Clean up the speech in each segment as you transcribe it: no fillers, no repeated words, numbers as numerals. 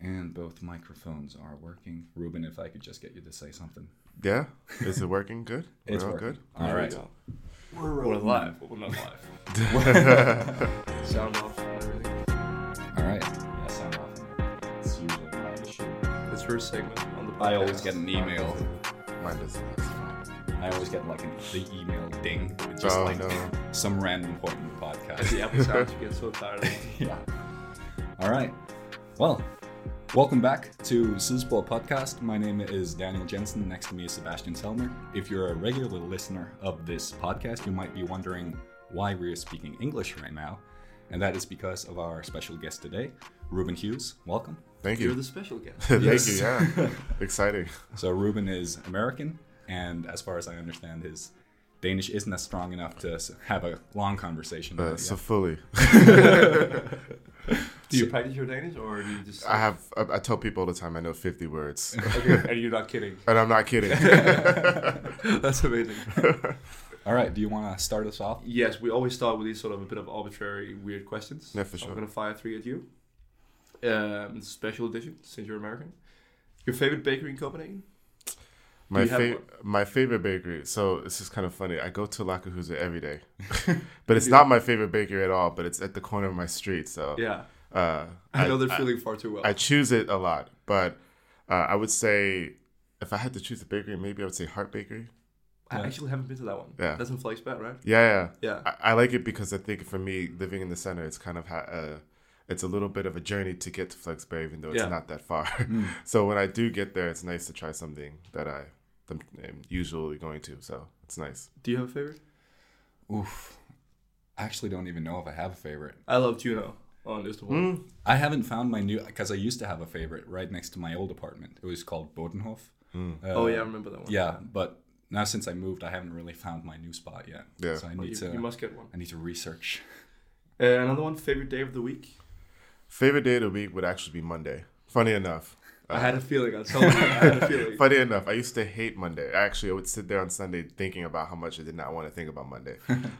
And both microphones are working. Ruben, if I could just get you to say something. Yeah? Is it working good? It's all working. Good? All right. We're live, but we're not live. Sound off and everything. All right. Yeah, sound off. It's usually kind of shit. It's first segment on the podcast. I always get an email. Mine doesn't. I always get like the email ding. It's just some random point in the podcast. The episode you get so tired of. Yeah. All right. Well, welcome back to Sizzball Podcast. My name is Daniel Jensen. Next to me is Sebastian Selmer. If you're a regular listener of this podcast, you might be wondering why we're speaking English right now. And that is because of our special guest today, Ruben Hughes. Welcome. Thank you. You're the special guest. Thank you, yeah. Exciting. So Ruben is American, and as far as I understand, his Danish isn't as strong enough to have a long conversation. So fully. Do you practice your Danish, or do you just... I tell people all the time I know 50 words. Okay, and you're not kidding. And I'm not kidding. That's amazing. All right, do you want to start us off? Yes, we always start with these sort of a bit of arbitrary, weird questions. Yeah, for sure. I'm going to fire three at you. It's a special edition, since you're American. Your favorite bakery in Copenhagen? My favorite bakery. So this is kind of funny. I go to Lagkagehuset every day, but it's not my favorite bakery at all. But it's at the corner of my street. So yeah, I know they're feeling far too well. I choose it a lot, but I would say if I had to choose a bakery, maybe I would say Heart Bakery. I actually haven't been to that one. Yeah, that's in Flexberg, right? Yeah. I like it because I think for me, living in the center, it's kind of it's a little bit of a journey to get to Flexberg, even though it's not that far. So when I do get there, it's nice to try something that I'm usually going to, so it's nice. Do you have a favorite? Oof. I actually don't even know if I have a favorite. I love Juno on this one. I haven't found my new, because I used to have a favorite right next to my old apartment. It was called Bodenhof. I remember that one. Yeah, but now since I moved, I haven't really found my new spot yet. Yeah. So I need you must get one. I need to research. Another one, favorite day of the week? Favorite day of the week would actually be Monday. Funny enough. I had a feeling. I told you. Funny enough, I used to hate Monday. Actually, I would sit there on Sunday thinking about how much I did not want to think about Monday.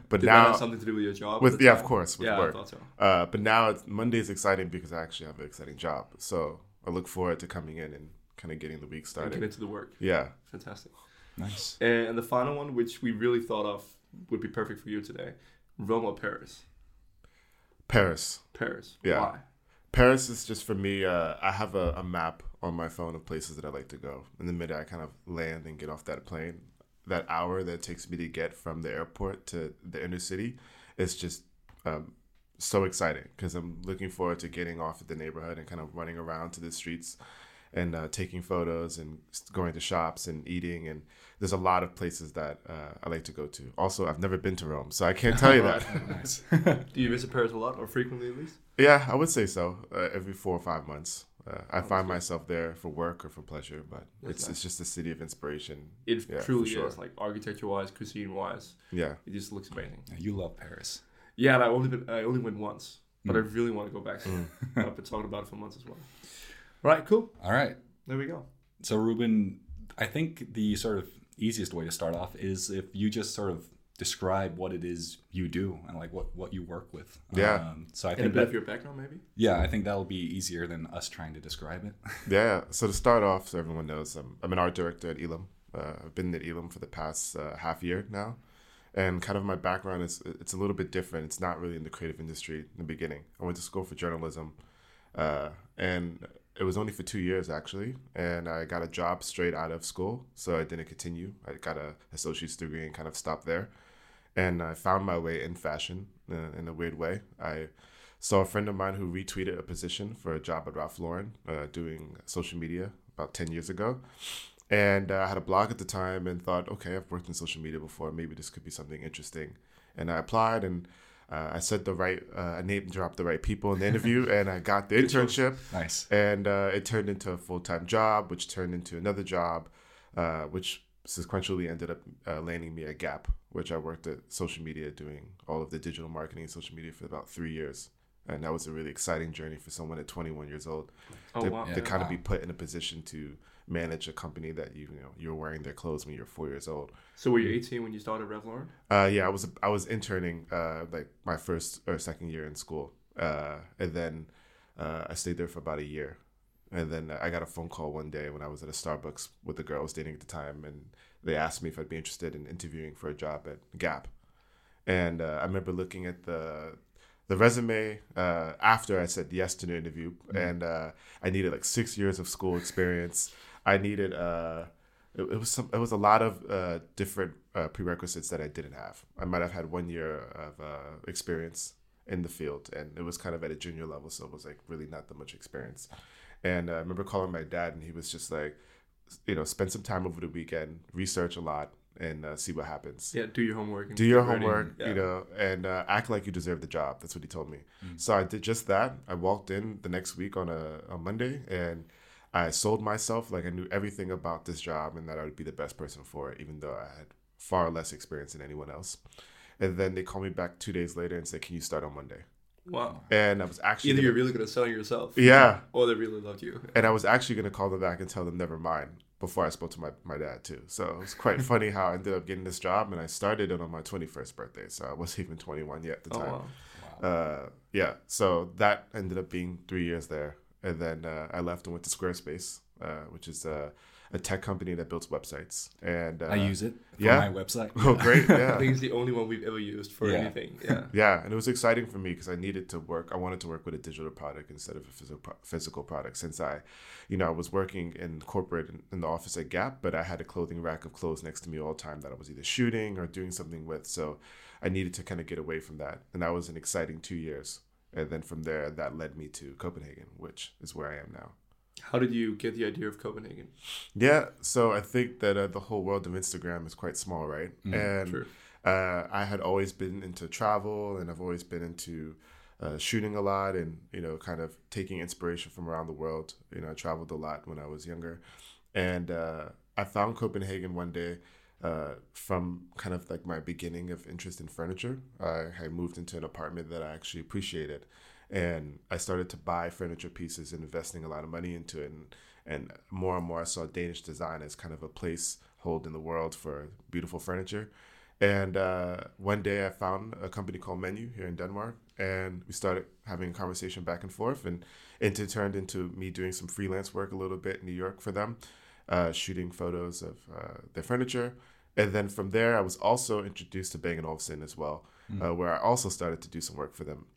But now that have something to do with your job. Of course, with work. I thought so. But now Monday is exciting because I actually have an exciting job. So I look forward to coming in and kind of getting the week started. And get into the work. Yeah. Fantastic. Nice. And the final one, which we really thought of, would be perfect for you today: Rome or Paris? Paris. Yeah. Why? Paris is just for me. I have a map on my phone of places that I like to go. And the minute I kind of land and get off that plane, that hour that it takes me to get from the airport to the inner city is just so exciting because I'm looking forward to getting off at the neighborhood and kind of running around to the streets and taking photos and going to shops and eating. And there's a lot of places that I like to go to. Also, I've never been to Rome, so I can't tell you that. Oh, nice. Do you visit Paris a lot, or frequently at least? Yeah, I would say so. Every 4 or 5 months. I find myself there for work or for pleasure, but it's just a city of inspiration. It truly is, like architecture-wise, cuisine-wise. Yeah. It just looks amazing. You love Paris. Yeah, and I only went once, but I really want to go back. I've been talking about it for months as well. Right, cool. All right. There we go. So, Ruben, I think the sort of easiest way to start off is if you just sort of describe what it is you do and like what you work with. Yeah. So I think a bit of your background, maybe. Yeah, I think that'll be easier than us trying to describe it. Yeah. So to start off, so everyone knows, I'm an art director at ILLUM. I've been at ILLUM for the past half year now, and kind of my background is it's a little bit different. It's not really in the creative industry in the beginning. I went to school for journalism, and it was only for 2 years actually, and I got a job straight out of school, so I didn't continue. I got an associate's degree and kind of stopped there. And I found my way in fashion in a weird way. I saw a friend of mine who retweeted a position for a job at Ralph Lauren doing social media about 10 years ago. And I had a blog at the time and thought, okay, I've worked in social media before. Maybe this could be something interesting. And I applied and I said the right, I name dropped the right people in the interview and I got the internship. Nice. And it turned into a full-time job, which turned into another job, which sequentially ended up landing me at Gap, which I worked at social media, doing all of the digital marketing and social media for about 3 years. And that was a really exciting journey for someone at 21 years old to kind of be put in a position to manage a company that you're wearing their clothes when you're 4 years old. So were you 18 when you started Revlon? Yeah, I was interning like my first or second year in school. And then I stayed there for about a year. And then I got a phone call one day when I was at a Starbucks with the girl I was dating at the time, and they asked me if I'd be interested in interviewing for a job at Gap. And I remember looking at the resume after I said yes to the interview, and I needed like 6 years of school experience. I needed it was a lot of different prerequisites that I didn't have. I might have had 1 year of experience in the field, and it was kind of at a junior level, so it was like really not that much experience. And I remember calling my dad, and he was just like, you know, spend some time over the weekend, research a lot, and see what happens. Yeah, do your homework. Do your homework, yeah. You know, and act like you deserve the job. That's what he told me. Mm-hmm. So I did just that. I walked in the next week on a Monday, and I sold myself like I knew everything about this job and that I would be the best person for it, even though I had far less experience than anyone else. And then they called me back 2 days later and said, can you start on Monday? Wow. And I was actually you're really good at selling yourself. Yeah. Or they really loved you. And I was actually going to call them back and tell them never mind before I spoke to my dad too. So it was quite funny how I ended up getting this job, and I started it on my 21st birthday. So I wasn't even 21 yet at the time. Wow. Wow. Yeah. So that ended up being 3 years there. And then I left and went to Squarespace, which is a tech company that builds websites. And I use it for my website. Oh, great. Yeah. I think it's the only one we've ever used for anything. Yeah. Yeah. And it was exciting for me because I needed to work. I wanted to work with a digital product instead of a physical product, since I was working in corporate in the office at Gap, but I had a clothing rack of clothes next to me all the time that I was either shooting or doing something with. So I needed to kind of get away from that. And that was an exciting 2 years. And then from there, that led me to Copenhagen, which is where I am now. How did you get the idea of Copenhagen? Yeah, so I think that the whole world of Instagram is quite small, right? And I had always been into travel, and I've always been into shooting a lot and, you know, kind of taking inspiration from around the world. You know, I traveled a lot when I was younger. And I found Copenhagen one day from kind of like my beginning of interest in furniture. I moved into an apartment that I actually appreciated. And I started to buy furniture pieces and investing a lot of money into it. And more I saw Danish design as kind of a placehold in the world for beautiful furniture. And one day I found a company called Menu here in Denmark. And we started having a conversation back and forth. And it turned into me doing some freelance work a little bit in New York for them, shooting photos of their furniture. And then from there, I was also introduced to Bang & Olufsen as well, where I also started to do some work for them.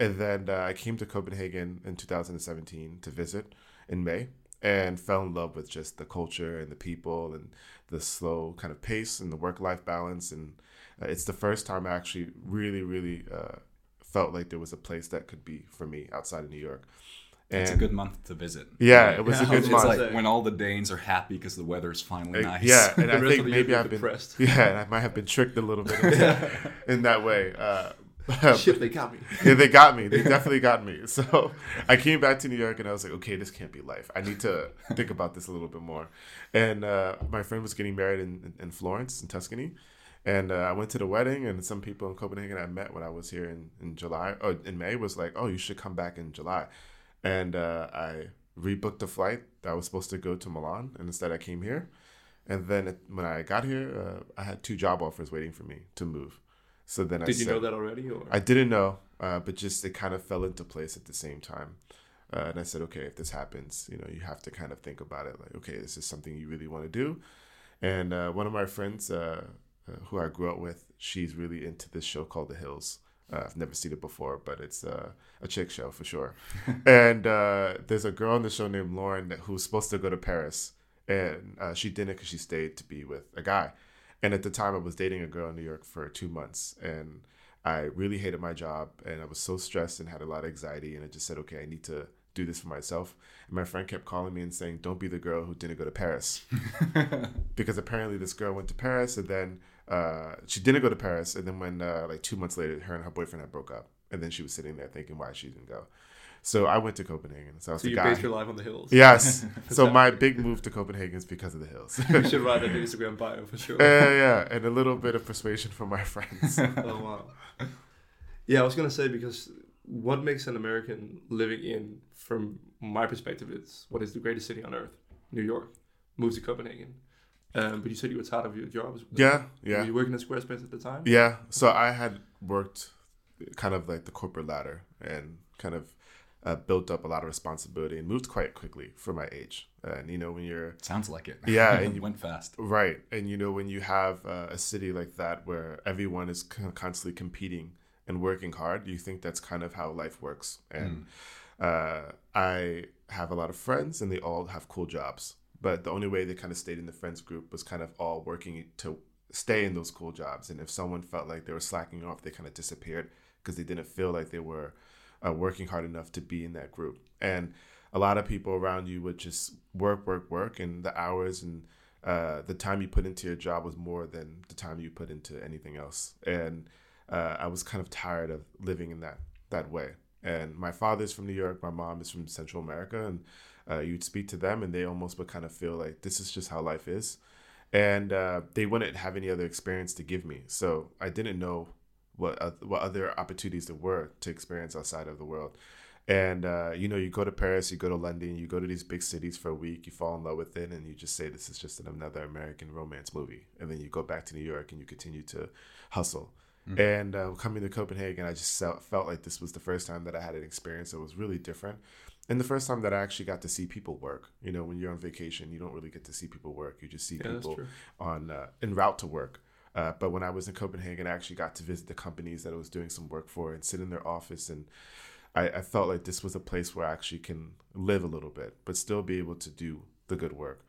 And then I came to Copenhagen in 2017 to visit in May, and fell in love with just the culture and the people and the slow kind of pace and the work-life balance. And it's the first time I actually really, really felt like there was a place that could be for me outside of New York. And it's a good month to visit. Yeah, right? It was a good month. It's like when all the Danes are happy because the weather's finally nice. Yeah, and I think maybe I've been depressed. Yeah, and I might have been tricked a little bit in that way. Shit, they got me. Yeah, they got me. They definitely got me. So I came back to New York and I was like, okay, this can't be life. I need to think about this a little bit more. And my friend was getting married in Florence, in Tuscany. And I went to the wedding, and some people in Copenhagen I met when I was here in May was like, oh, you should come back in July. And I rebooked a flight that I was supposed to go to Milan, and instead I came here. And then when I got here, I had two job offers waiting for me to move. So then Did you know that already? Or? I didn't know, but just it kind of fell into place at the same time. And I said, okay, if this happens, you know, you have to kind of think about it. Like, okay, this is something you really want to do. And one of my friends who I grew up with, she's really into this show called The Hills. I've never seen it before, but it's a chick show for sure. And there's a girl on the show named Lauren who's supposed to go to Paris. And she didn't because she stayed to be with a guy. And at the time, I was dating a girl in New York for 2 months, and I really hated my job, and I was so stressed and had a lot of anxiety, and I just said, okay, I need to do this for myself. And my friend kept calling me and saying, don't be the girl who didn't go to Paris. Because apparently this girl went to Paris, and then she didn't go to Paris, and then when 2 months later, her and her boyfriend had broke up, and then she was sitting there thinking why she didn't go. So I went to Copenhagen. So I was the guy. You based your life on The Hills. Yes. So my big move to Copenhagen is because of The Hills. You should write that Instagram bio for sure. Yeah. And a little bit of persuasion from my friends. Oh, wow. Yeah, I was going to say, because what makes an American living in, from my perspective, is what is the greatest city on earth? New York. Move to Copenhagen. But you said you were tired of your jobs. Yeah. Were you working at Squarespace at the time? Yeah. So I had worked kind of like the corporate ladder and kind of built up a lot of responsibility and moved quite quickly for my age. And, you know, when you're... Sounds like it. Yeah. And you went fast. Right. And, you know, when you have a city like that where everyone is constantly competing and working hard, you think that's kind of how life works. And I have a lot of friends and they all have cool jobs. But the only way they kind of stayed in the friends group was kind of all working to stay in those cool jobs. And if someone felt like they were slacking off, they kind of disappeared because they didn't feel like they were working hard enough to be in that group. And a lot of people around you would just work. And the hours and the time you put into your job was more than the time you put into anything else. And I was kind of tired of living in that way. And my father's from New York. My mom is from Central America. And you'd speak to them and they almost would kind of feel like this is just how life is. And they wouldn't have any other experience to give me. So I didn't know what other opportunities there were to experience outside of the world. And, you know, you go to Paris, you go to London, you go to these big cities for a week, you fall in love with it, and you just say this is just another American romance movie. And then you go back to New York and you continue to hustle. Mm-hmm. And coming to Copenhagen, I just felt like this was the first time that I had an experience that was really different. And the first time that I actually got to see people work. You know, when you're on vacation, you don't really get to see people work. You just see people on en route to work. But when I was in Copenhagen, I actually got to visit the companies that I was doing some work for and sit in their office. And I felt like this was a place where I actually can live a little bit, but still be able to do the good work.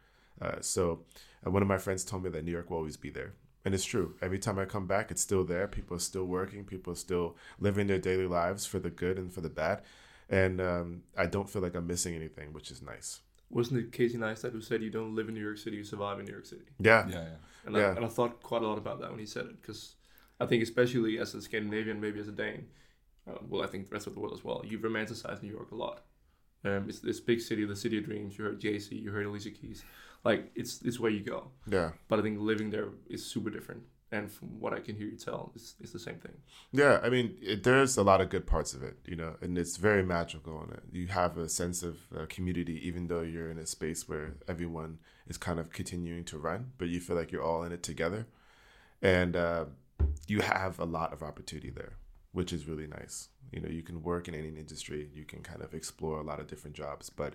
So one of my friends told me that New York will always be there. And it's true. Every time I come back, it's still there. People are still working. People are still living their daily lives for the good and for the bad. And I don't feel like I'm missing anything, which is nice. Wasn't it Casey Neistat who said you don't live in New York City, you survive in New York City? Yeah. And I thought quite a lot about that when he said it, because I think especially as a Scandinavian, maybe as a Dane, well, I think the rest of the world as well, you romanticize New York a lot. It's this big city, the city of dreams. You heard Jay-Z, you heard Alicia Keys. Like, it's where you go. Yeah. But I think living there is super different. And from what I can hear you tell, it's the same thing. Yeah, I mean, there's a lot of good parts of it, you know, and it's very magical. And you have a sense of community, even though you're in a space where everyone is kind of continuing to run, but you feel like you're all in it together. And you have a lot of opportunity there, which is really nice. You know, you can work in any industry. You can kind of explore a lot of different jobs, but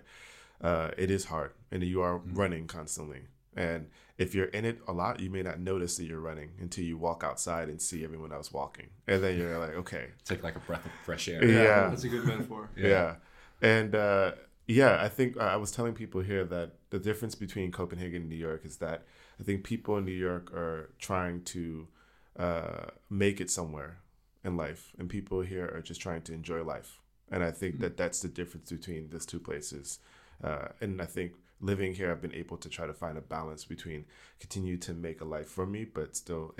it is hard. And you are running constantly. And if you're in it a lot, you may not notice that you're running until you walk outside and see everyone else walking. And then you're like, okay. Take like a breath of fresh air. Yeah. That's a good metaphor. Yeah. And I think I was telling people here that the difference between Copenhagen and New York is that I think people in New York are trying to make it somewhere in life. And people here are just trying to enjoy life. And I think that that's the difference between these two places. And I think living here, I've been able to try to find a balance between continue to make a life for me, but still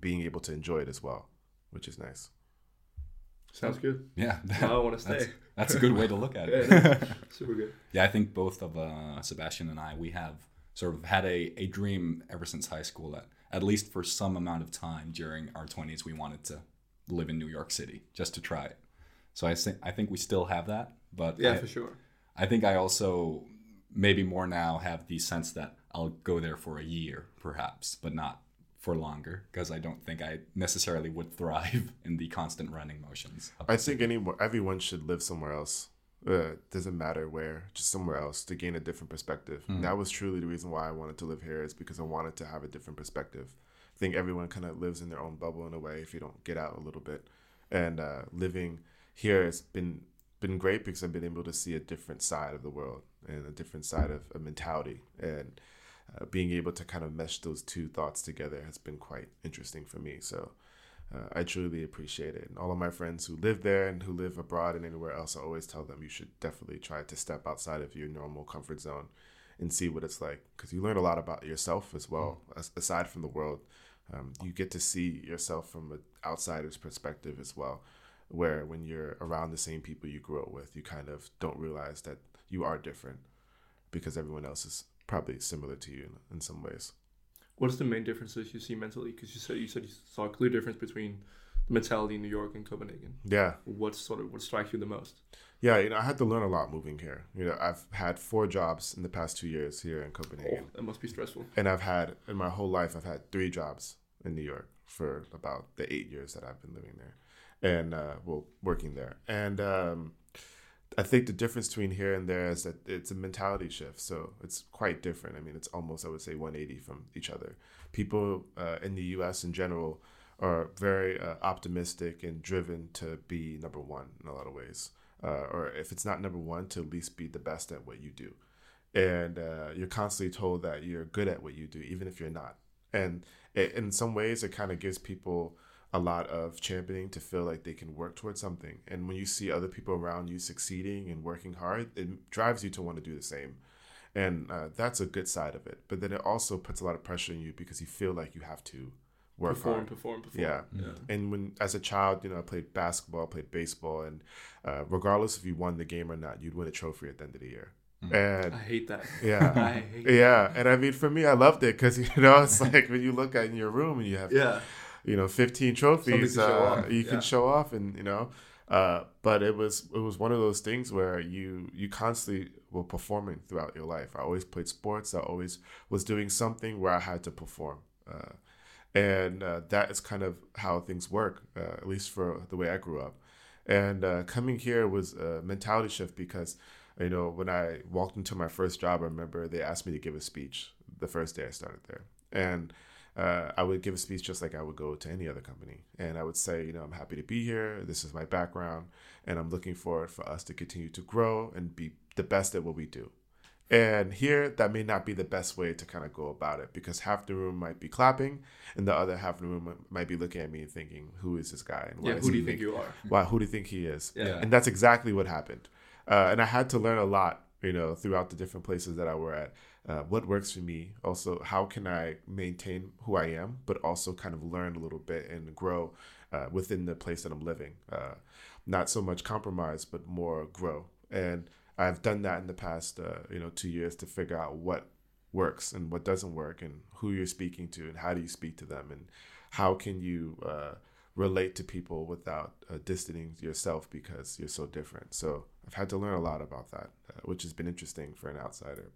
being able to enjoy it as well, which is nice. Sounds good. Yeah. Now I want to stay. That's a good way to look at it. Yeah, super good. Yeah, I think both of Sebastian and I, we have sort of had a dream ever since high school that at least for some amount of time during our 20s, we wanted to live in New York City just to try it. So I think we still have that. But yeah, for sure. I think I also... maybe more now have the sense that I'll go there for a year, perhaps, but not for longer, because I don't think I necessarily would thrive in the constant running motions. I think everyone should live somewhere else. Doesn't matter where, just somewhere else to gain a different perspective. Mm. That was truly the reason why I wanted to live here, is because I wanted to have a different perspective. I think everyone kind of lives in their own bubble in a way if you don't get out a little bit. And living here has been great because I've been able to see a different side of the world and a different side of a mentality, and being able to kind of mesh those two thoughts together has been quite interesting for me. So I truly appreciate it. And all of my friends who live there and who live abroad and anywhere else, I always tell them you should definitely try to step outside of your normal comfort zone and see what it's like, because you learn a lot about yourself as well. Aside from the world, you get to see yourself from an outsider's perspective as well, where when you're around the same people you grew up with, you kind of don't realize that you are different because everyone else is probably similar to you in some ways. What's the main differences you see mentally? Because you said you saw a clear difference between the mentality in New York and Copenhagen. Yeah. What strikes you the most? Yeah, you know, I had to learn a lot moving here. You know, I've had 4 jobs in the past 2 years here in Copenhagen. Oh, that must be stressful. And in my whole life, I've had 3 jobs in New York for about the 8 years that I've been living there. And working there. And I think the difference between here and there is that it's a mentality shift. So it's quite different. I mean, it's almost, I would say, 180 from each other. People in the U.S. in general are very optimistic and driven to be number one in a lot of ways. Or if it's not number one, to at least be the best at what you do. And you're constantly told that you're good at what you do, even if you're not. And it, in some ways, it kind of gives people a lot of championing to feel like they can work towards something. And when you see other people around you succeeding and working hard, it drives you to want to do the same. And that's a good side of it. But then it also puts a lot of pressure on you because you feel like you have to work hard. Perform. Yeah. And when, as a child, you know, I played basketball, I played baseball. And regardless if you won the game or not, you'd win a trophy at the end of the year. And I hate that. Yeah. I hate that. And I mean, for me, I loved it because, you know, it's like when you look at in your room and you have, you know, 15 trophies, you can show off and, you know, but it was one of those things where you constantly were performing throughout your life. I always played sports. I always was doing something where I had to perform. And that is kind of how things work, at least for the way I grew up. And coming here was a mentality shift because, you know, when I walked into my first job, I remember they asked me to give a speech the first day I started there. And I would give a speech just like I would go to any other company. And I would say, you know, I'm happy to be here. This is my background. And I'm looking forward for us to continue to grow and be the best at what we do. And here, that may not be the best way to kind of go about it because half the room might be clapping and the other half of the room might be looking at me and thinking, who is this guy? And who do you think you are? Why, who do you think he is? Yeah. And that's exactly what happened. And I had to learn a lot, you know, throughout the different places that I were at. What works for me? Also, how can I maintain who I am, but also kind of learn a little bit and grow within the place that I'm living? Not so much compromise, but more grow. And I've done that in the past, 2 years to figure out what works and what doesn't work and who you're speaking to and how do you speak to them and how can you relate to people without distancing yourself because you're so different. So I've had to learn a lot about that, which has been interesting for an outsider.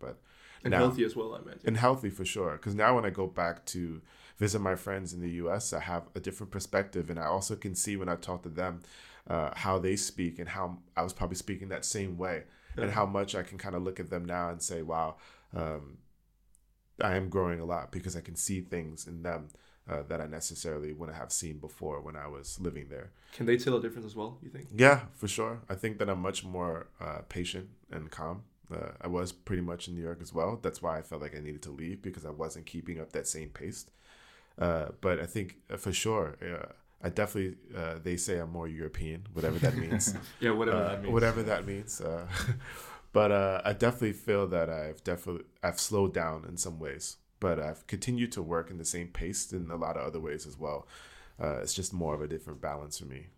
And now, healthy as well, I meant. And healthy for sure. Because now when I go back to visit my friends in the U.S., I have a different perspective. And I also can see when I talk to them how they speak and how I was probably speaking that same way. Yeah. And how much I can kind of look at them now and say, wow, I am growing a lot because I can see things in them that I necessarily wouldn't have seen before when I was living there. Can they tell a difference as well, you think? Yeah, for sure. I think that I'm much more patient and calm. I was pretty much in New York as well. That's why I felt like I needed to leave because I wasn't keeping up that same pace. But I think for sure, I definitely, they say I'm more European, whatever that means. Yeah, whatever that means. Whatever that means. But I definitely feel that I've slowed down in some ways. But I've continued to work in the same pace in a lot of other ways as well. It's just more of a different balance for me.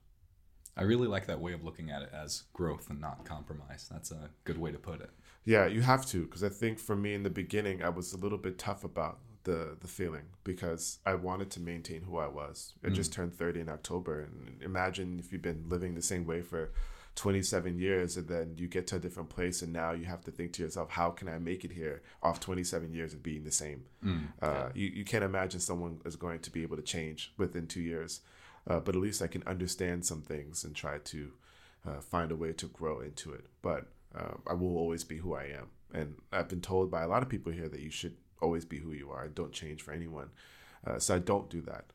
I really like that way of looking at it as growth and not compromise. That's a good way to put it. Yeah, you have to. Because I think for me in the beginning, I was a little bit tough about the feeling because I wanted to maintain who I was. I just turned 30 in October. And imagine if you've been living the same way for 27 years and then you get to a different place and now you have to think to yourself, how can I make it here off 27 years of being the same? You can't imagine someone is going to be able to change within 2 years. But at least I can understand some things and try to find a way to grow into it. But I will always be who I am. And I've been told by a lot of people here that you should always be who you are. Don't change for anyone. So I don't do that.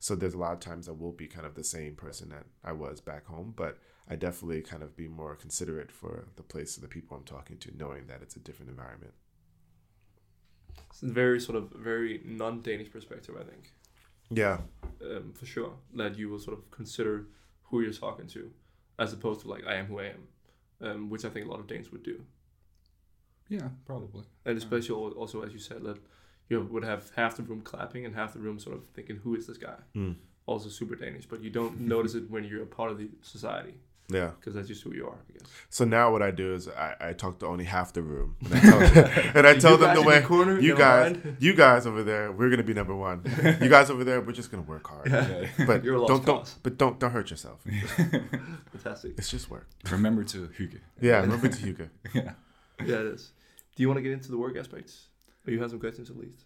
So there's a lot of times I will be kind of the same person that I was back home, but I definitely kind of be more considerate for the place of the people I'm talking to, knowing that it's a different environment. It's a very non-Danish perspective, I think. Yeah. For sure. That you will sort of consider who you're talking to, as opposed to like, I am who I am, which I think a lot of Danes would do. Yeah, probably. And especially also, as you said, that you would have half the room clapping and half the room sort of thinking, who is this guy? Also super Danish, but you don't notice it when you're a part of the society. Yeah. Because that's just who you are, I guess. So now what I do is I talk to only half the room. And I tell them, the way, you guys over there, we're going to be number one. You guys over there, we're just going to work hard. Yeah. But you're a lost cause. But don't hurt yourself. Fantastic. It's just work. Remember to hygge. Yeah, remember to hygge. Yeah, it is. Do you want to get into the work aspects? Or you have some questions at least?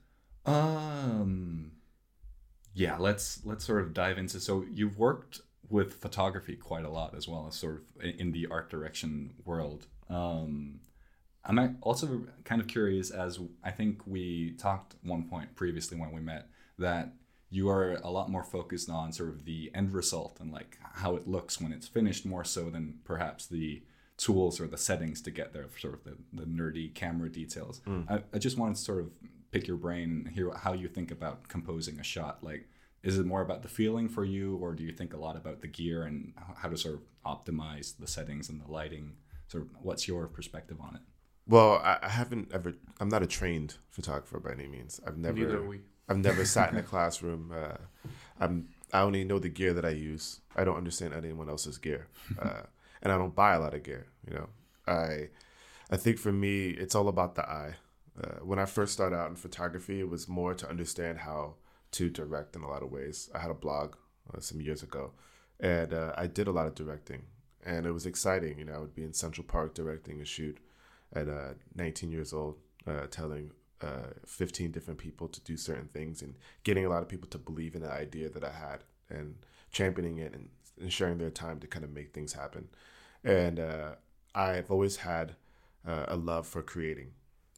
Yeah, let's sort of dive into. So you've worked with photography quite a lot as well, as sort of in the art direction world. I'm also kind of curious, as I think we talked one point previously when we met, that you are a lot more focused on sort of the end result and like how it looks when it's finished, more so than perhaps the tools or the settings to get there, sort of the nerdy camera details. I just wanted to sort of pick your brain and hear how you think about composing a shot. Like, is it more about the feeling for you, or do you think a lot about the gear and how to sort of optimize the settings and the lighting? Sort of, what's your perspective on it? Well, I'm not a trained photographer by any means. Neither are we. I've never sat in a classroom. I only know the gear that I use. I don't understand anyone else's gear, and I don't buy a lot of gear. You know, I think for me, it's all about the eye. When I first started out in photography, it was more to understand how to direct in a lot of ways. I had a blog some years ago, and I did a lot of directing, and it was exciting. You know, I would be in Central Park directing a shoot at 19 years old, telling 15 different people to do certain things and getting a lot of people to believe in the idea that I had and championing it and ensuring their time to kind of make things happen. And I've always had a love for creating.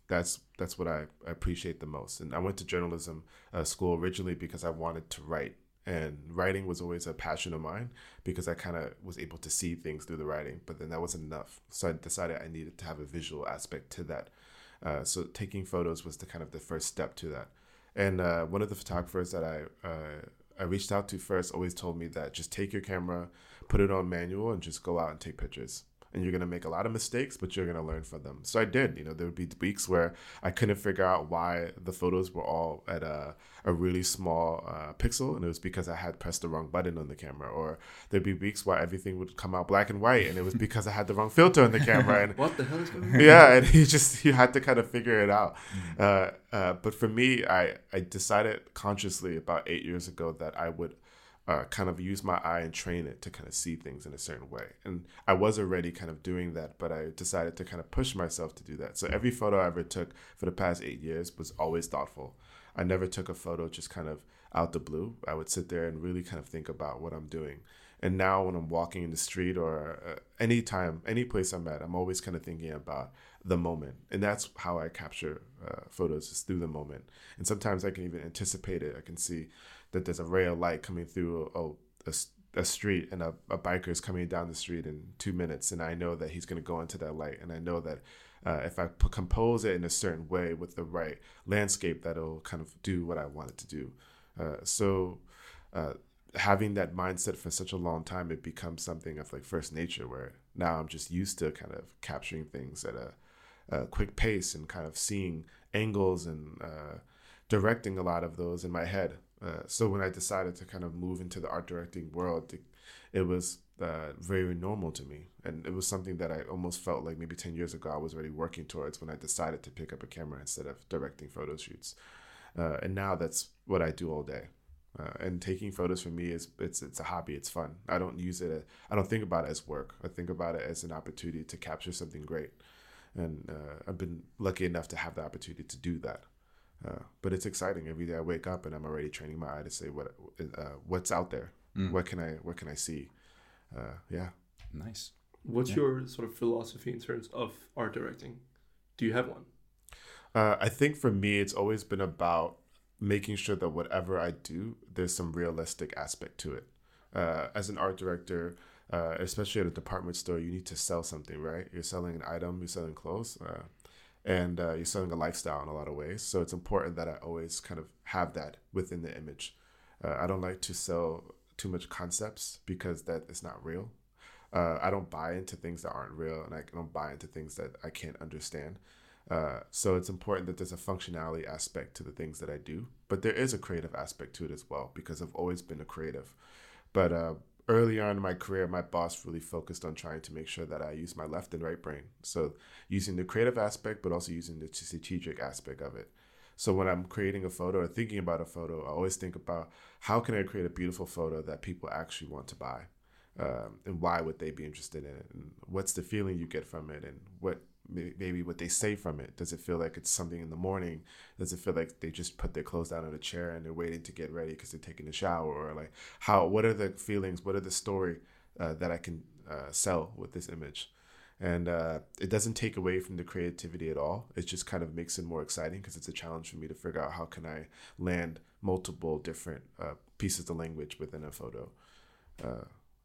That's what I appreciate the most. And I went to journalism school originally because I wanted to write, and writing was always a passion of mine because I kind of was able to see things through the writing, but then that wasn't enough. So I decided I needed to have a visual aspect to that. So taking photos was the kind of the first step to that. And one of the photographers that I reached out to first always told me that just take your camera, put it on manual, and just go out and take pictures. And you're going to make a lot of mistakes, but you're going to learn from them. So I did. You know, there would be weeks where I couldn't figure out why the photos were all at a really small pixel, and it was because I had pressed the wrong button on the camera. Or there'd be weeks where everything would come out black and white, and it was because I had the wrong filter on the camera. And what the hell is going on? Yeah, and you had to kind of figure it out. But for me, I decided consciously about 8 years ago that I would kind of use my eye and train it to kind of see things in a certain way. And I was already kind of doing that, but I decided to kind of push myself to do that. So every photo I ever took for the past 8 years was always thoughtful. I never took a photo just kind of out the blue. I would sit there and really kind of think about what I'm doing. And now when I'm walking in the street or any place I'm at, I'm always kind of thinking about the moment. And that's how I capture photos, is through the moment. And sometimes I can even anticipate it. I can see that there's a ray of light coming through a street, and a biker is coming down the street in 2 minutes, and I know that he's going to go into that light, and I know that if I compose it in a certain way with the right landscape, that'll kind of do what I want it to do. So having that mindset for such a long time, it becomes something of like first nature, where now I'm just used to kind of capturing things at a quick pace and kind of seeing angles and directing a lot of those in my head. So when I decided to kind of move into the art directing world, it was very normal to me. And it was something that I almost felt like maybe 10 years ago I was already working towards when I decided to pick up a camera instead of directing photo shoots. And now that's what I do all day. And taking photos for me it's a hobby. It's fun. I don't think about it as work. I think about it as an opportunity to capture something great. And I've been lucky enough to have the opportunity to do that. But it's exciting. Every day I wake up and I'm already training my eye to say what's out there. What can I see? Yeah. Nice. What's your sort of philosophy in terms of art directing? Do you have one? I think for me, it's always been about making sure that whatever I do, there's some realistic aspect to it. As an art director, especially at a department store, you need to sell something, right? You're selling an item, you're selling clothes. And you're selling a lifestyle in a lot of ways. So it's important that I always kind of have that within the image. I don't like to sell too much concepts because that is not real. I don't buy into things that aren't real, and I don't buy into things that I can't understand. So it's important that there's a functionality aspect to the things that I do. But there is a creative aspect to it as well, because I've always been a creative. But early on in my career, my boss really focused on trying to make sure that I use my left and right brain. So using the creative aspect, but also using the strategic aspect of it. So when I'm creating a photo or thinking about a photo, I always think about how can I create a beautiful photo that people actually want to buy? And why would they be interested in it? And what's the feeling you get from it? And what maybe what they say from it. Does it feel like it's something in the morning? Does it feel like they just put their clothes down on a chair and they're waiting to get ready because they're taking a shower? Or like, how? What are the feelings? What are the story that I can sell with this image? And it doesn't take away from the creativity at all. It just kind of makes it more exciting because it's a challenge for me to figure out how can I land multiple different pieces of language within a photo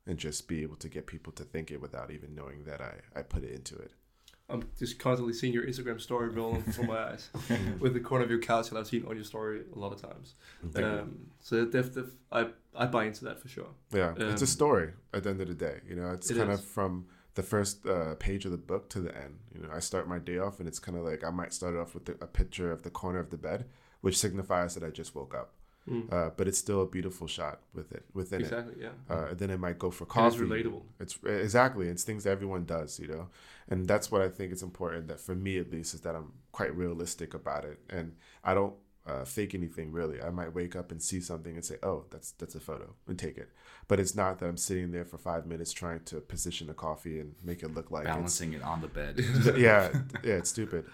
and just be able to get people to think it without even knowing that I put it into it. I'm just constantly seeing your Instagram story rolling before my eyes with the corner of your couch that I've seen on your story a lot of times. So I buy into that for sure. Yeah, it's a story at the end of the day. You know, it's kind of from the first page of the book to the end. You know, I start my day off and it's kind of like I might start it off with a picture of the corner of the bed, which signifies that I just woke up. But it's still a beautiful shot with it within it. Exactly, yeah. Then it might go for coffee. And it's relatable. It's things that everyone does, you know. And that's what I think is important, that for me at least, is that I'm quite realistic about it. And I don't fake anything really. I might wake up and see something and say, oh, that's a photo, and take it. But it's not that I'm sitting there for 5 minutes trying to position a coffee and make it look like balancing it on the bed. yeah, it's stupid.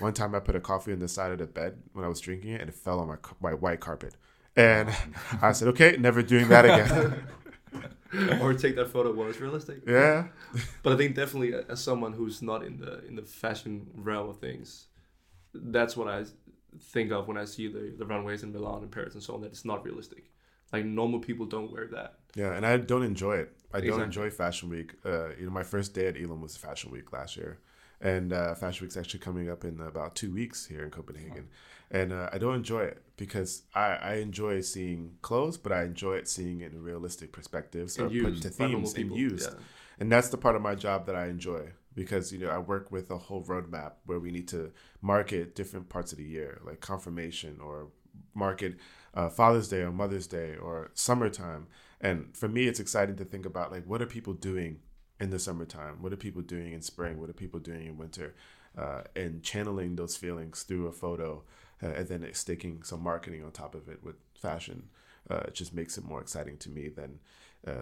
One time I put a coffee on the side of the bed when I was drinking it, and it fell on my white carpet, and I said, okay, never doing that again. Or take that photo while it's realistic. Yeah, but I think definitely as someone who's not in the fashion realm of things, that's what I think of when I see the runways in Milan and Paris and so on, that it's not realistic. Like, normal people don't wear that. Yeah, and I don't enjoy it. I don't enjoy Fashion Week. You know, my first day at ILLUM was Fashion Week last year, and Fashion Week's actually coming up in about 2 weeks here in Copenhagen. And I don't enjoy it because I enjoy seeing clothes, but I enjoy it seeing it in realistic perspectives or put to themes and used. Yeah. And that's the part of my job that I enjoy. Because, you know, I work with a whole roadmap where we need to market different parts of the year, like confirmation, or market Father's Day or Mother's Day or summertime. And for me, it's exciting to think about, like, what are people doing in the summertime? What are people doing in spring? What are people doing in winter? And channeling those feelings through a photo and then sticking some marketing on top of it with fashion. It just makes it more exciting to me than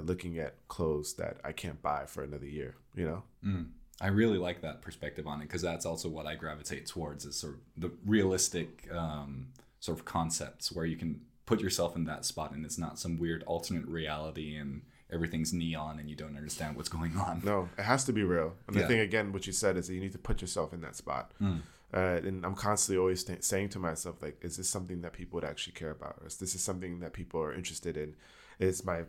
looking at clothes that I can't buy for another year, you know? Mm. I really like that perspective on it, because that's also what I gravitate towards, is sort of the realistic sort of concepts where you can put yourself in that spot and it's not some weird alternate reality and everything's neon and you don't understand what's going on. No, it has to be real. And I think, again, what you said is that you need to put yourself in that spot. Mm. And I'm constantly always saying to myself, like, is this something that people would actually care about? Or is this something that people are interested in? Is my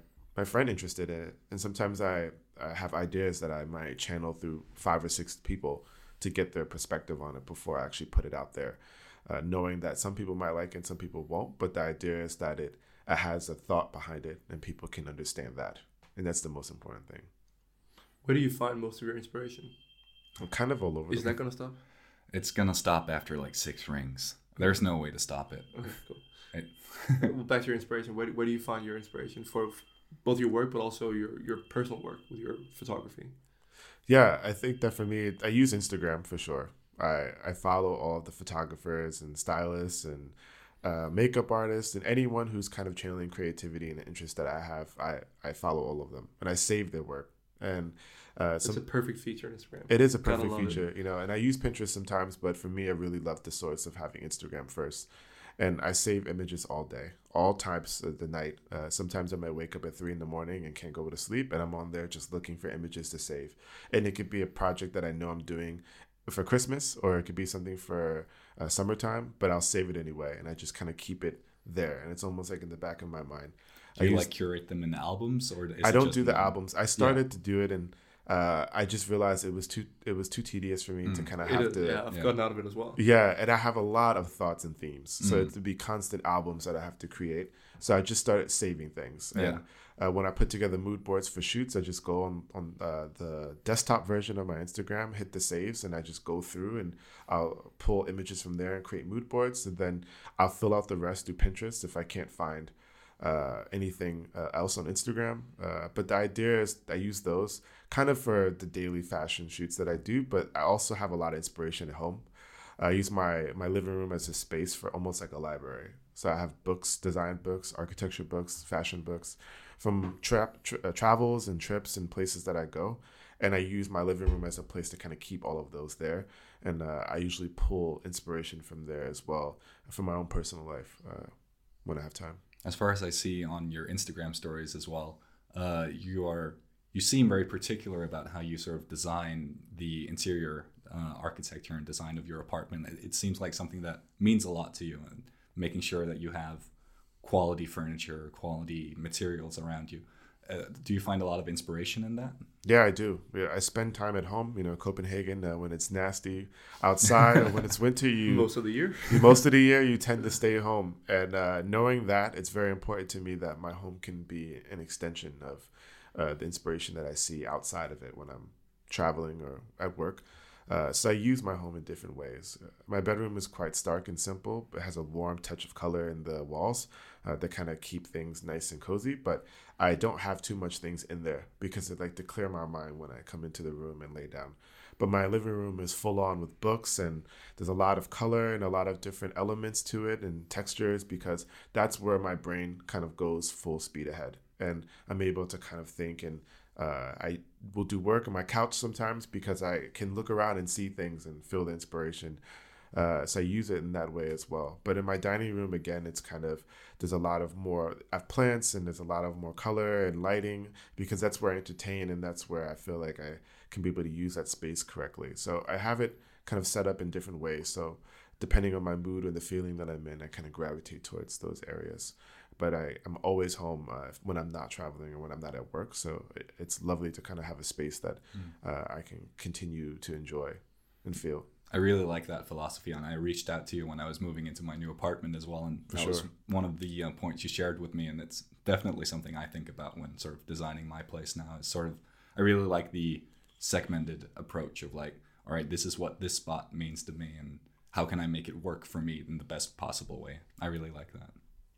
friend interested in it? And sometimes I have ideas that I might channel through 5 or 6 people to get their perspective on it before I actually put it out there, knowing that some people might like it and some people won't. But the idea is that it has a thought behind it and people can understand that. And that's the most important thing. Where do you find most of your inspiration? I'm kind of all over. Is that going to stop? It's going to stop after like 6 rings. There's no way to stop it. Okay, cool. Well, back to your inspiration. Where do you find your inspiration for both your work, but also your personal work with your photography? Yeah, I think that for me, I use Instagram for sure. I follow all of the photographers and stylists and makeup artists and anyone who's kind of channeling creativity and the interest that I have. I follow all of them and I save their work. And it's a perfect feature on Instagram. It is a perfect feature, you know. And I use Pinterest sometimes, but for me, I really love the source of having Instagram first. And I save images all day, all times of the night. Sometimes I might wake up at 3 a.m. and can't go to sleep. And I'm on there just looking for images to save. And it could be a project that I know I'm doing for Christmas, or it could be something for summertime. But I'll save it anyway. And I just kind of keep it there. And it's almost like in the back of my mind. Do you like curate them in albums? Or I don't do the albums. I started to do it and I just realized it was too tedious for me to kind of have to. Yeah, I've gotten out of it as well. Yeah, and I have a lot of thoughts and themes, so it would be constant albums that I have to create. So I just started saving things, and when I put together mood boards for shoots, I just go on the desktop version of my Instagram, hit the saves, and I just go through and I'll pull images from there and create mood boards, and then I'll fill out the rest through Pinterest if I can't find anything else on Instagram. But the idea is I use those kind of for the daily fashion shoots that I do, but I also have a lot of inspiration at home. I use my living room as a space for almost like a library. So I have books, design books, architecture books, fashion books from travels and trips and places that I go. And I use my living room as a place to kind of keep all of those there. And I usually pull inspiration from there as well, from my own personal life when I have time. As far as I see on your Instagram stories as well, you seem very particular about how you sort of design the interior architecture and design of your apartment. It seems like something that means a lot to you, and making sure that you have quality furniture, quality materials around you. Do you find a lot of inspiration in that? Yeah, I do. Yeah, I spend time at home, Copenhagen, when it's nasty outside or when it's winter. Most of the year, you tend to stay home. And knowing that, it's very important to me that my home can be an extension of the inspiration that I see outside of it when I'm traveling or at work. So I use my home in different ways. My bedroom is quite stark and simple. It has a warm touch of color in the walls that kind of keep things nice and cozy. But I don't have too much things in there because I like to clear my mind when I come into the room and lay down. But my living room is full on with books, and there's a lot of color and a lot of different elements to it and textures, because that's where my brain kind of goes full speed ahead. And I'm able to kind of think, and I will do work on my couch sometimes because I can look around and see things and feel the inspiration. So I use it in that way as well. But in my dining room, again, it's kind of, there's a lot of more, I have plants, and there's a lot of more color and lighting, because that's where I entertain, and that's where I feel like I can be able to use that space correctly. So I have it kind of set up in different ways. So depending on my mood or the feeling that I'm in, I kind of gravitate towards those areas. But I'm always home when I'm not traveling or when I'm not at work. So it's lovely to kind of have a space that I can continue to enjoy and feel. I really like that philosophy. And I reached out to you when I was moving into my new apartment as well. And that was one of the points you shared with me. And it's definitely something I think about when sort of designing my place now. Is sort of, I really like the segmented approach of like, all right, this is what this spot means to me, and how can I make it work for me in the best possible way? I really like that.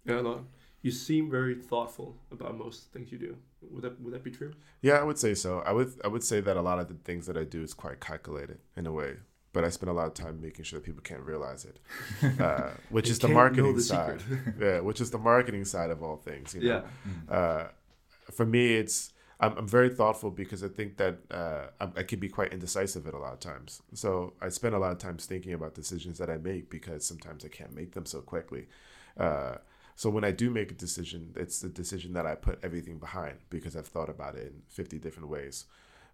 Yeah, no. You seem very thoughtful about most things you do. Would that be true? Yeah, I would say so. I would say that a lot of the things that I do is quite calculated in a way, but I spend a lot of time making sure that people can't realize it, which is the marketing side. Yeah, which is the marketing side of all things. Yeah. For me, it's I'm very thoughtful because I think that I can be quite indecisive at a lot of times. So I spend a lot of times thinking about decisions that I make, because sometimes I can't make them so quickly. So when I do make a decision, it's the decision that I put everything behind, because I've thought about it in 50 different ways.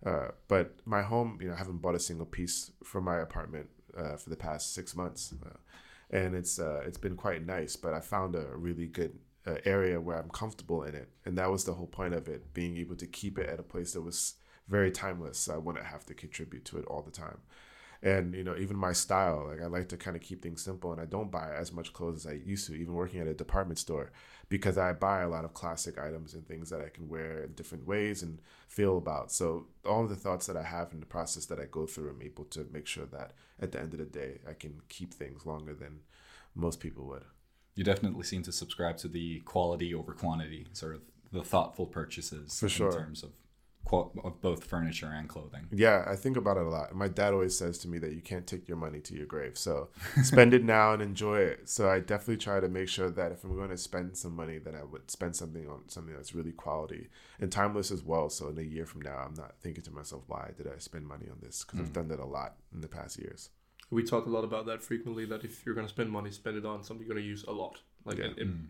But my home, I haven't bought a single piece from my apartment for the past 6 months. And it's been quite nice, but I found a really good area where I'm comfortable in it. And that was the whole point of it, being able to keep it at a place that was very timeless. So I wouldn't have to contribute to it all the time. And, even my style, like, I like to kind of keep things simple, and I don't buy as much clothes as I used to, even working at a department store, because I buy a lot of classic items and things that I can wear in different ways and feel about. So all of the thoughts that I have in the process that I go through, I'm able to make sure that at the end of the day, I can keep things longer than most people would. You definitely seem to subscribe to the quality over quantity, sort of the thoughtful purchases in terms of both furniture and clothing. Yeah, I think about it a lot. My dad always says to me that you can't take your money to your grave. So spend it now and enjoy it. So I definitely try to make sure that if I'm going to spend some money, that I would spend something on something that's really quality and timeless as well. So in a year from now, I'm not thinking to myself, why did I spend money on this? Because I've done that a lot in the past years. We talk a lot about that frequently, that if you're going to spend money, spend it on something you're going to use a lot. And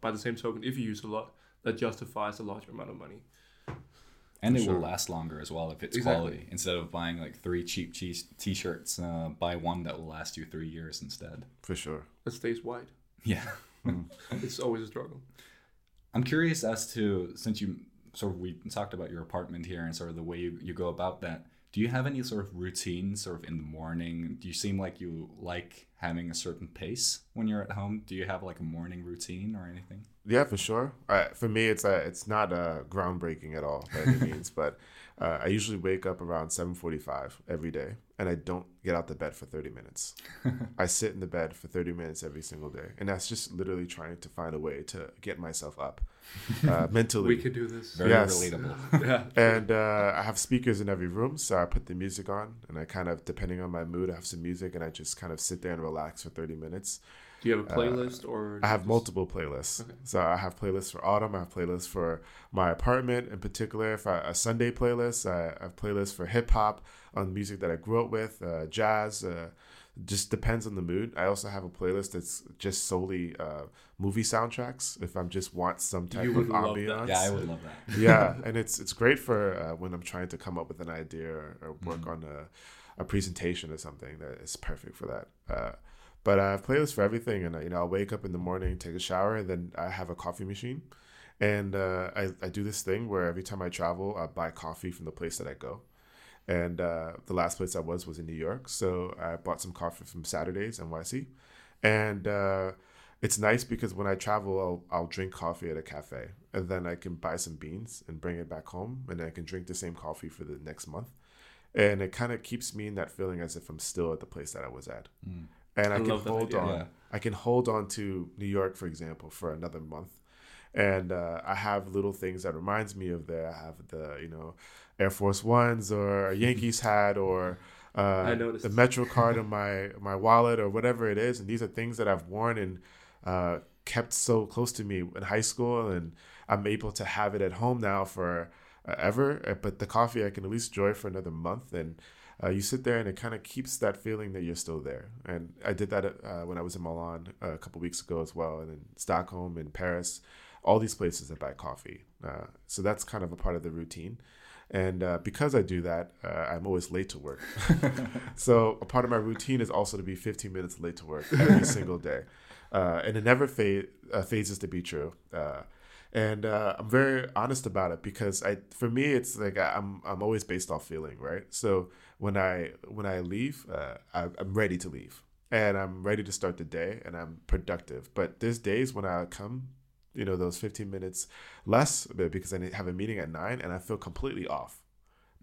by the same token, if you use a lot, that justifies a larger amount of money. And it will last longer as well if it's quality. Instead of buying like 3 cheap t-shirts, buy one that will last you 3 years instead. For sure. That stays wide. Yeah. It's always a struggle. I'm curious as to, since you sort of, we talked about your apartment here and sort of the way you go about that. Do you have any sort of routine sort of in the morning? Do you seem like you like having a certain pace when you're at home? Do you have like a morning routine or anything? Yeah, for sure. For me, it's not groundbreaking at all by any means, but I usually wake up around 7:45 every day, and I don't get out the bed for 30 minutes. I sit in the bed for 30 minutes every single day, and that's just literally trying to find a way to get myself up mentally. We could do this. Very relatable. Yeah. And I have speakers in every room, so I put the music on, and I kind of, depending on my mood, I have some music, and I just kind of sit there and relax for 30 minutes. Do you have a playlist or? I have multiple playlists. Okay. So I have playlists for autumn. I have playlists for my apartment in particular. For a Sunday playlist, I have playlists for hip hop on music that I grew up with, jazz. Just depends on the mood. I also have a playlist that's just solely movie soundtracks. If I just want some type of ambiance, yeah, I would love that. Yeah, and it's great for when I'm trying to come up with an idea or work on a presentation or something. That is perfect for that. But I have playlists for everything, and I'll wake up in the morning, take a shower, and then I have a coffee machine, and I do this thing where every time I travel, I buy coffee from the place that I go. And the last place I was in New York. So I bought some coffee from Saturdays NYC. And it's nice because when I travel, I'll drink coffee at a cafe. And then I can buy some beans and bring it back home. And I can drink the same coffee for the next month. And it kind of keeps me in that feeling as if I'm still at the place that I was at. Mm. And I can hold on. Yeah. I can hold on to New York, for example, for another month. And I have little things that reminds me of there. I have the, Air Force Ones or a Yankees hat or the Metro card in my wallet or whatever it is. And these are things that I've worn and kept so close to me in high school. And I'm able to have it at home now for ever. But the coffee I can at least enjoy for another month. And you sit there and it kind of keeps that feeling that you're still there. And I did that when I was in Milan a couple weeks ago as well, and in Stockholm and Paris. All these places that buy coffee. So that's kind of a part of the routine. And because I do that, I'm always late to work. So a part of my routine is also to be 15 minutes late to work every single day. And it never phases to be true. And I'm very honest about it because for me, it's like I'm always based off feeling, right? So when I leave, I'm ready to leave. And I'm ready to start the day and I'm productive. But there's days when I come those 15 minutes less because I have a meeting at 9 and I feel completely off.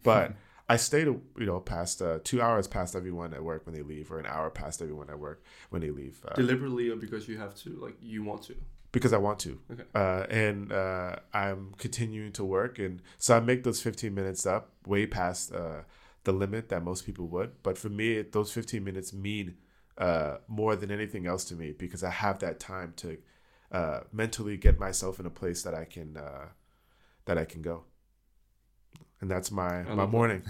But I stayed, past 2 hours past everyone at work when they leave or an hour past everyone at work when they leave. Deliberately or because you have to, you want to? Because I want to. Okay. And I'm continuing to work. And so I make those 15 minutes up way past the limit that most people would. But for me, those 15 minutes mean more than anything else to me because I have that time to mentally get myself in a place that I can go, and that's my morning.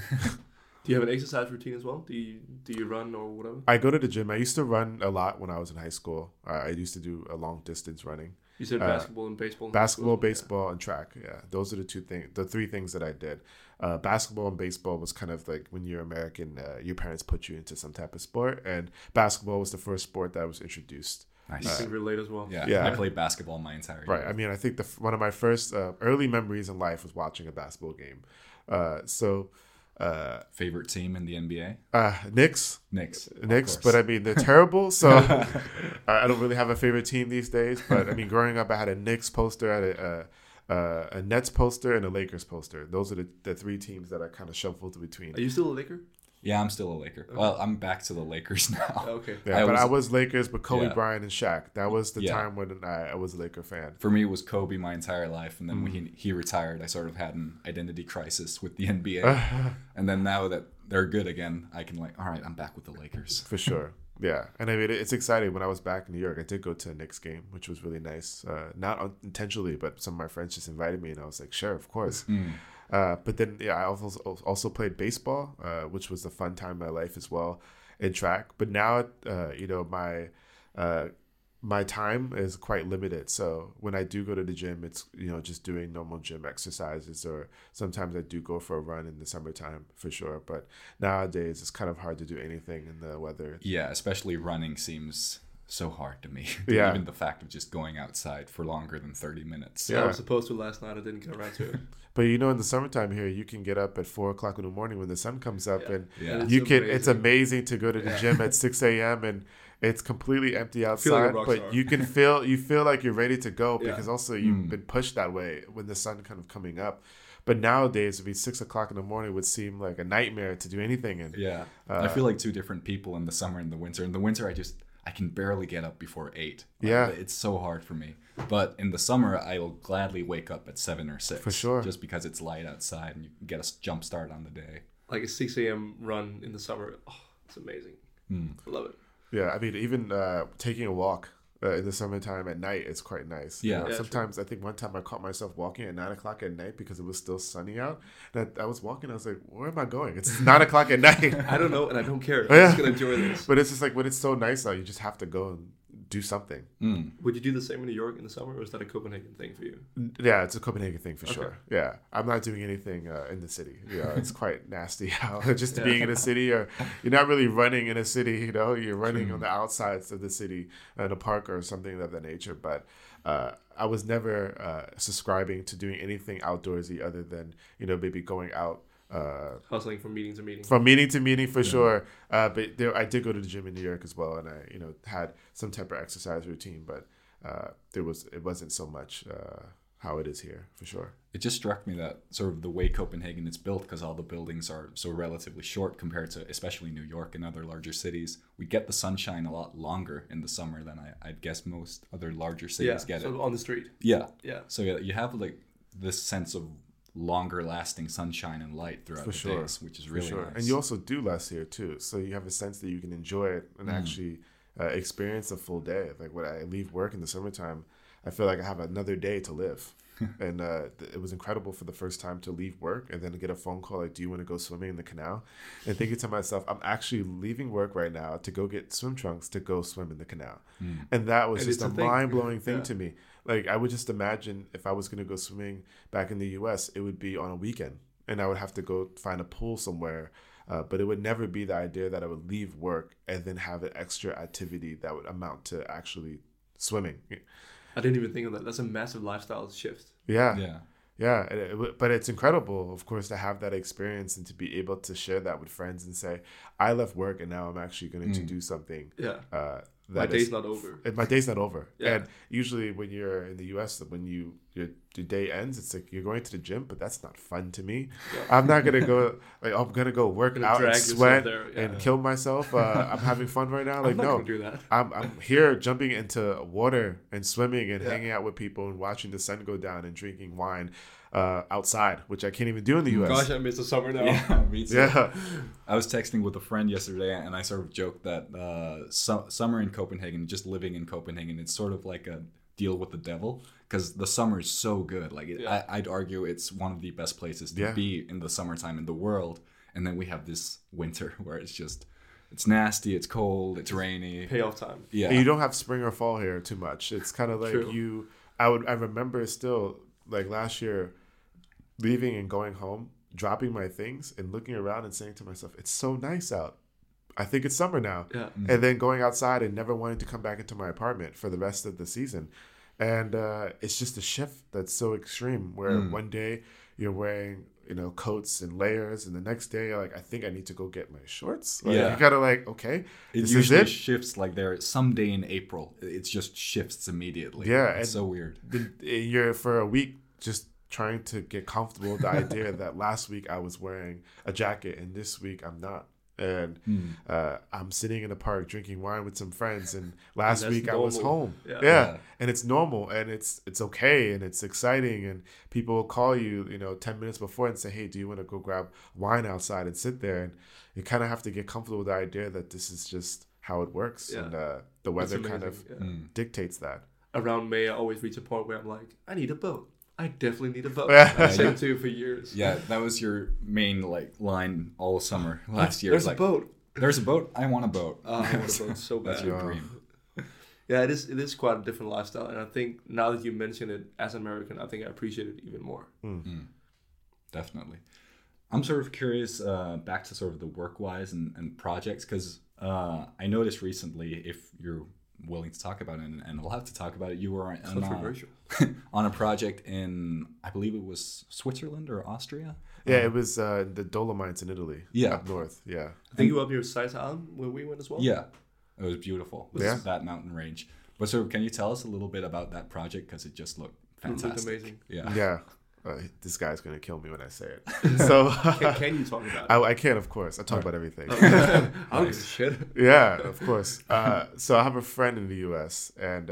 Do you have an exercise routine as well? Do you run or whatever? I go to the gym. I used to run a lot when I was in high school. I used to do a long distance running. You said basketball and baseball. Basketball, baseball, yeah. And track. Yeah, those are the three things that I did. Basketball and baseball was kind of like when you're American, your parents put you into some type of sport, and basketball was the first sport that was introduced. Nice. You can relate as well. Yeah. I played basketball my entire year. Right. I mean, I think one of my first early memories in life was watching a basketball game. Favorite team in the NBA? Knicks. But I mean, they're terrible. So I don't really have a favorite team these days. But I mean, growing up, I had a Knicks poster, I had a Nets poster, and a Lakers poster. Those are the three teams that I kind of shuffled between. Are you still a Laker? Yeah, I'm still a Laker. Okay. Well, I'm back to the Lakers now. Okay. Yeah, I was Lakers, but Kobe Bryant and Shaq. That was the time when I was a Laker fan. For me, it was Kobe my entire life. And then when he retired, I sort of had an identity crisis with the NBA. And then now that they're good again, I can all right, I'm back with the Lakers. For sure. Yeah. And I mean, it's exciting. When I was back in New York, I did go to a Knicks game, which was really nice. Not intentionally, but some of my friends just invited me and I was like, sure, of course. But then I also played baseball, which was a fun time in my life as well, in track. But now, my time is quite limited. So when I do go to the gym, it's, just doing normal gym exercises, or sometimes I do go for a run in the summertime for sure. But nowadays it's kind of hard to do anything in the weather. Yeah, especially running seems so hard to me. Yeah. Even the fact of just going outside for longer than 30 minutes. Yeah, I was supposed to last night. I didn't get around to it. But in the summertime here, you can get up at 4 o'clock in the morning when the sun comes up, and you can. Amazing. It's amazing to go to the gym at 6 a.m. and it's completely empty outside, like but you can feel like you're ready to go because also you've been pushed that way when the sun kind of coming up. But nowadays, it'd be 6 o'clock in the morning would seem like a nightmare to do anything in. Yeah, I feel like two different people in the summer and the winter. In the winter, I can barely get up before 8. It's so hard for me. But in the summer, I'll gladly wake up at 7 or 6. For sure. Just because it's light outside and you can get a jump start on the day. Like a 6 a.m. run in the summer. Oh, it's amazing. I love it. Yeah, I mean, even taking a walk in the summertime at night, it's quite nice. Yeah. Sometimes, true. I think one time I caught myself walking at 9 o'clock at night because it was still sunny out. And I was walking, I was like, where am I going? It's 9 o'clock at night. I don't know, and I don't care. I'm just going to enjoy this. But it's just like, when it's so nice out, you just have to go and do something. Mm. Would you do the same in New York in the summer, or is that a Copenhagen thing for you? Yeah, it's a Copenhagen thing for sure. Yeah, I'm not doing anything in the city. You know, it's quite nasty out. Just being in a city, or you're not really running in a city. You know, you're running on the outsides of the city, in a park or something of that nature. But I was never subscribing to doing anything outdoorsy other than, you know, maybe going out. Hustling from meeting to meeting. From meeting to meeting, for sure. But I did go to the gym in New York as well, and I, you know, had some type of exercise routine. But it wasn't so much how it is here, for sure. It just struck me that sort of the way Copenhagen is built, because all the buildings are so relatively short compared to, especially New York and other larger cities. We get the sunshine a lot longer in the summer than I'd guess most other larger cities get it. Yeah, so on the street. Yeah. Yeah. So you have like this sense of longer lasting sunshine and light throughout the days, which is really nice. And you also do less here too, so you have a sense that you can enjoy it and actually experience a full day. Like when I leave work in the summertime, I feel like I have another day to live. And it was incredible for the first time to leave work and then to get a phone call like, do you want to go swimming in the canal? And thinking to myself, I'm actually leaving work right now to go get swim trunks to go swim in the canal. Mm. And that was just a mind-blowing thing to me. Like, I would just imagine if I was going to go swimming back in the US, it would be on a weekend and I would have to go find a pool somewhere. But it would never be the idea that I would leave work and then have an extra activity that would amount to actually swimming. I didn't even think of that. That's a massive lifestyle shift. Yeah. Yeah. Yeah. But it's incredible, of course, to have that experience and to be able to share that with friends and say, I left work and now I'm actually going to do something. Yeah. My day's not over. Yeah. And usually when you're in the US, when your day ends, it's like you're going to the gym, but that's not fun to me. Yeah. I'm not going to go, like, I'm going to go work out and sweat and kill myself. I'm having fun right now. Like, no, do that. I'm here jumping into water and swimming and hanging out with people and watching the sun go down and drinking wine outside, which I can't even do in the US. Gosh, I miss the summer now. Yeah, me too. Yeah. I was texting with a friend yesterday and I sort of joked that summer in Copenhagen, just living in Copenhagen, it's sort of like a deal with the devil, because the summer is so good. Like I'd argue it's one of the best places to be in the summertime in the world. And then we have this winter where it's just, it's nasty, it's cold, it's rainy. Payoff time. Yeah. And you don't have spring or fall here too much. It's kind of like I remember still, like last year, leaving and going home, dropping my things and looking around and saying to myself, it's so nice out. I think it's summer now. Yeah. Mm-hmm. And then going outside and never wanting to come back into my apartment for the rest of the season. And it's just a shift that's so extreme where one day you're wearing, you know, coats and layers, and the next day you're like, I think I need to go get my shorts. Like, you gotta like, okay, this usually shifts. Like there, someday in April, it just shifts immediately. Yeah, it's so weird. You're for a week just trying to get comfortable with the idea that last week I was wearing a jacket and this week I'm not. And I'm sitting in a park drinking wine with some friends, and last week I was home. Yeah. And it's normal, and it's okay, and it's exciting, and people will call you, you know, 10 minutes before and say, hey, do you want to go grab wine outside and sit there? And you kind of have to get comfortable with the idea that this is just how it works, and the weather kind of dictates that. Around May, I always reach a point where I'm like, I need a boat. I definitely need a boat. I said to for years. Yeah, that was your main like line all summer last year. There's a boat. There's a boat. I want a boat. I want a boat so bad. That's your dream. Yeah, it is quite a different lifestyle. And I think now that you mention it as an American, I think I appreciate it even more. Mm-hmm. Definitely. I'm sort of curious back to sort of the work-wise and projects, because I noticed recently, if you're willing to talk about it, and we'll have to talk about it, you were on a project in, I believe it was Switzerland or Austria. Yeah, it was the Dolomites in Italy. Yeah, up north. Yeah, I think you were up near Seisalm where we went as well. Yeah, it was beautiful. That mountain range. But so can you tell us a little bit about that project, because it just looked fantastic. It looked amazing. Yeah. This guy's gonna kill me when I say it. So can you talk about it? I can, of course. I talk about everything. I don't give a shit. Yeah, of course. So I have a friend in the U.S. and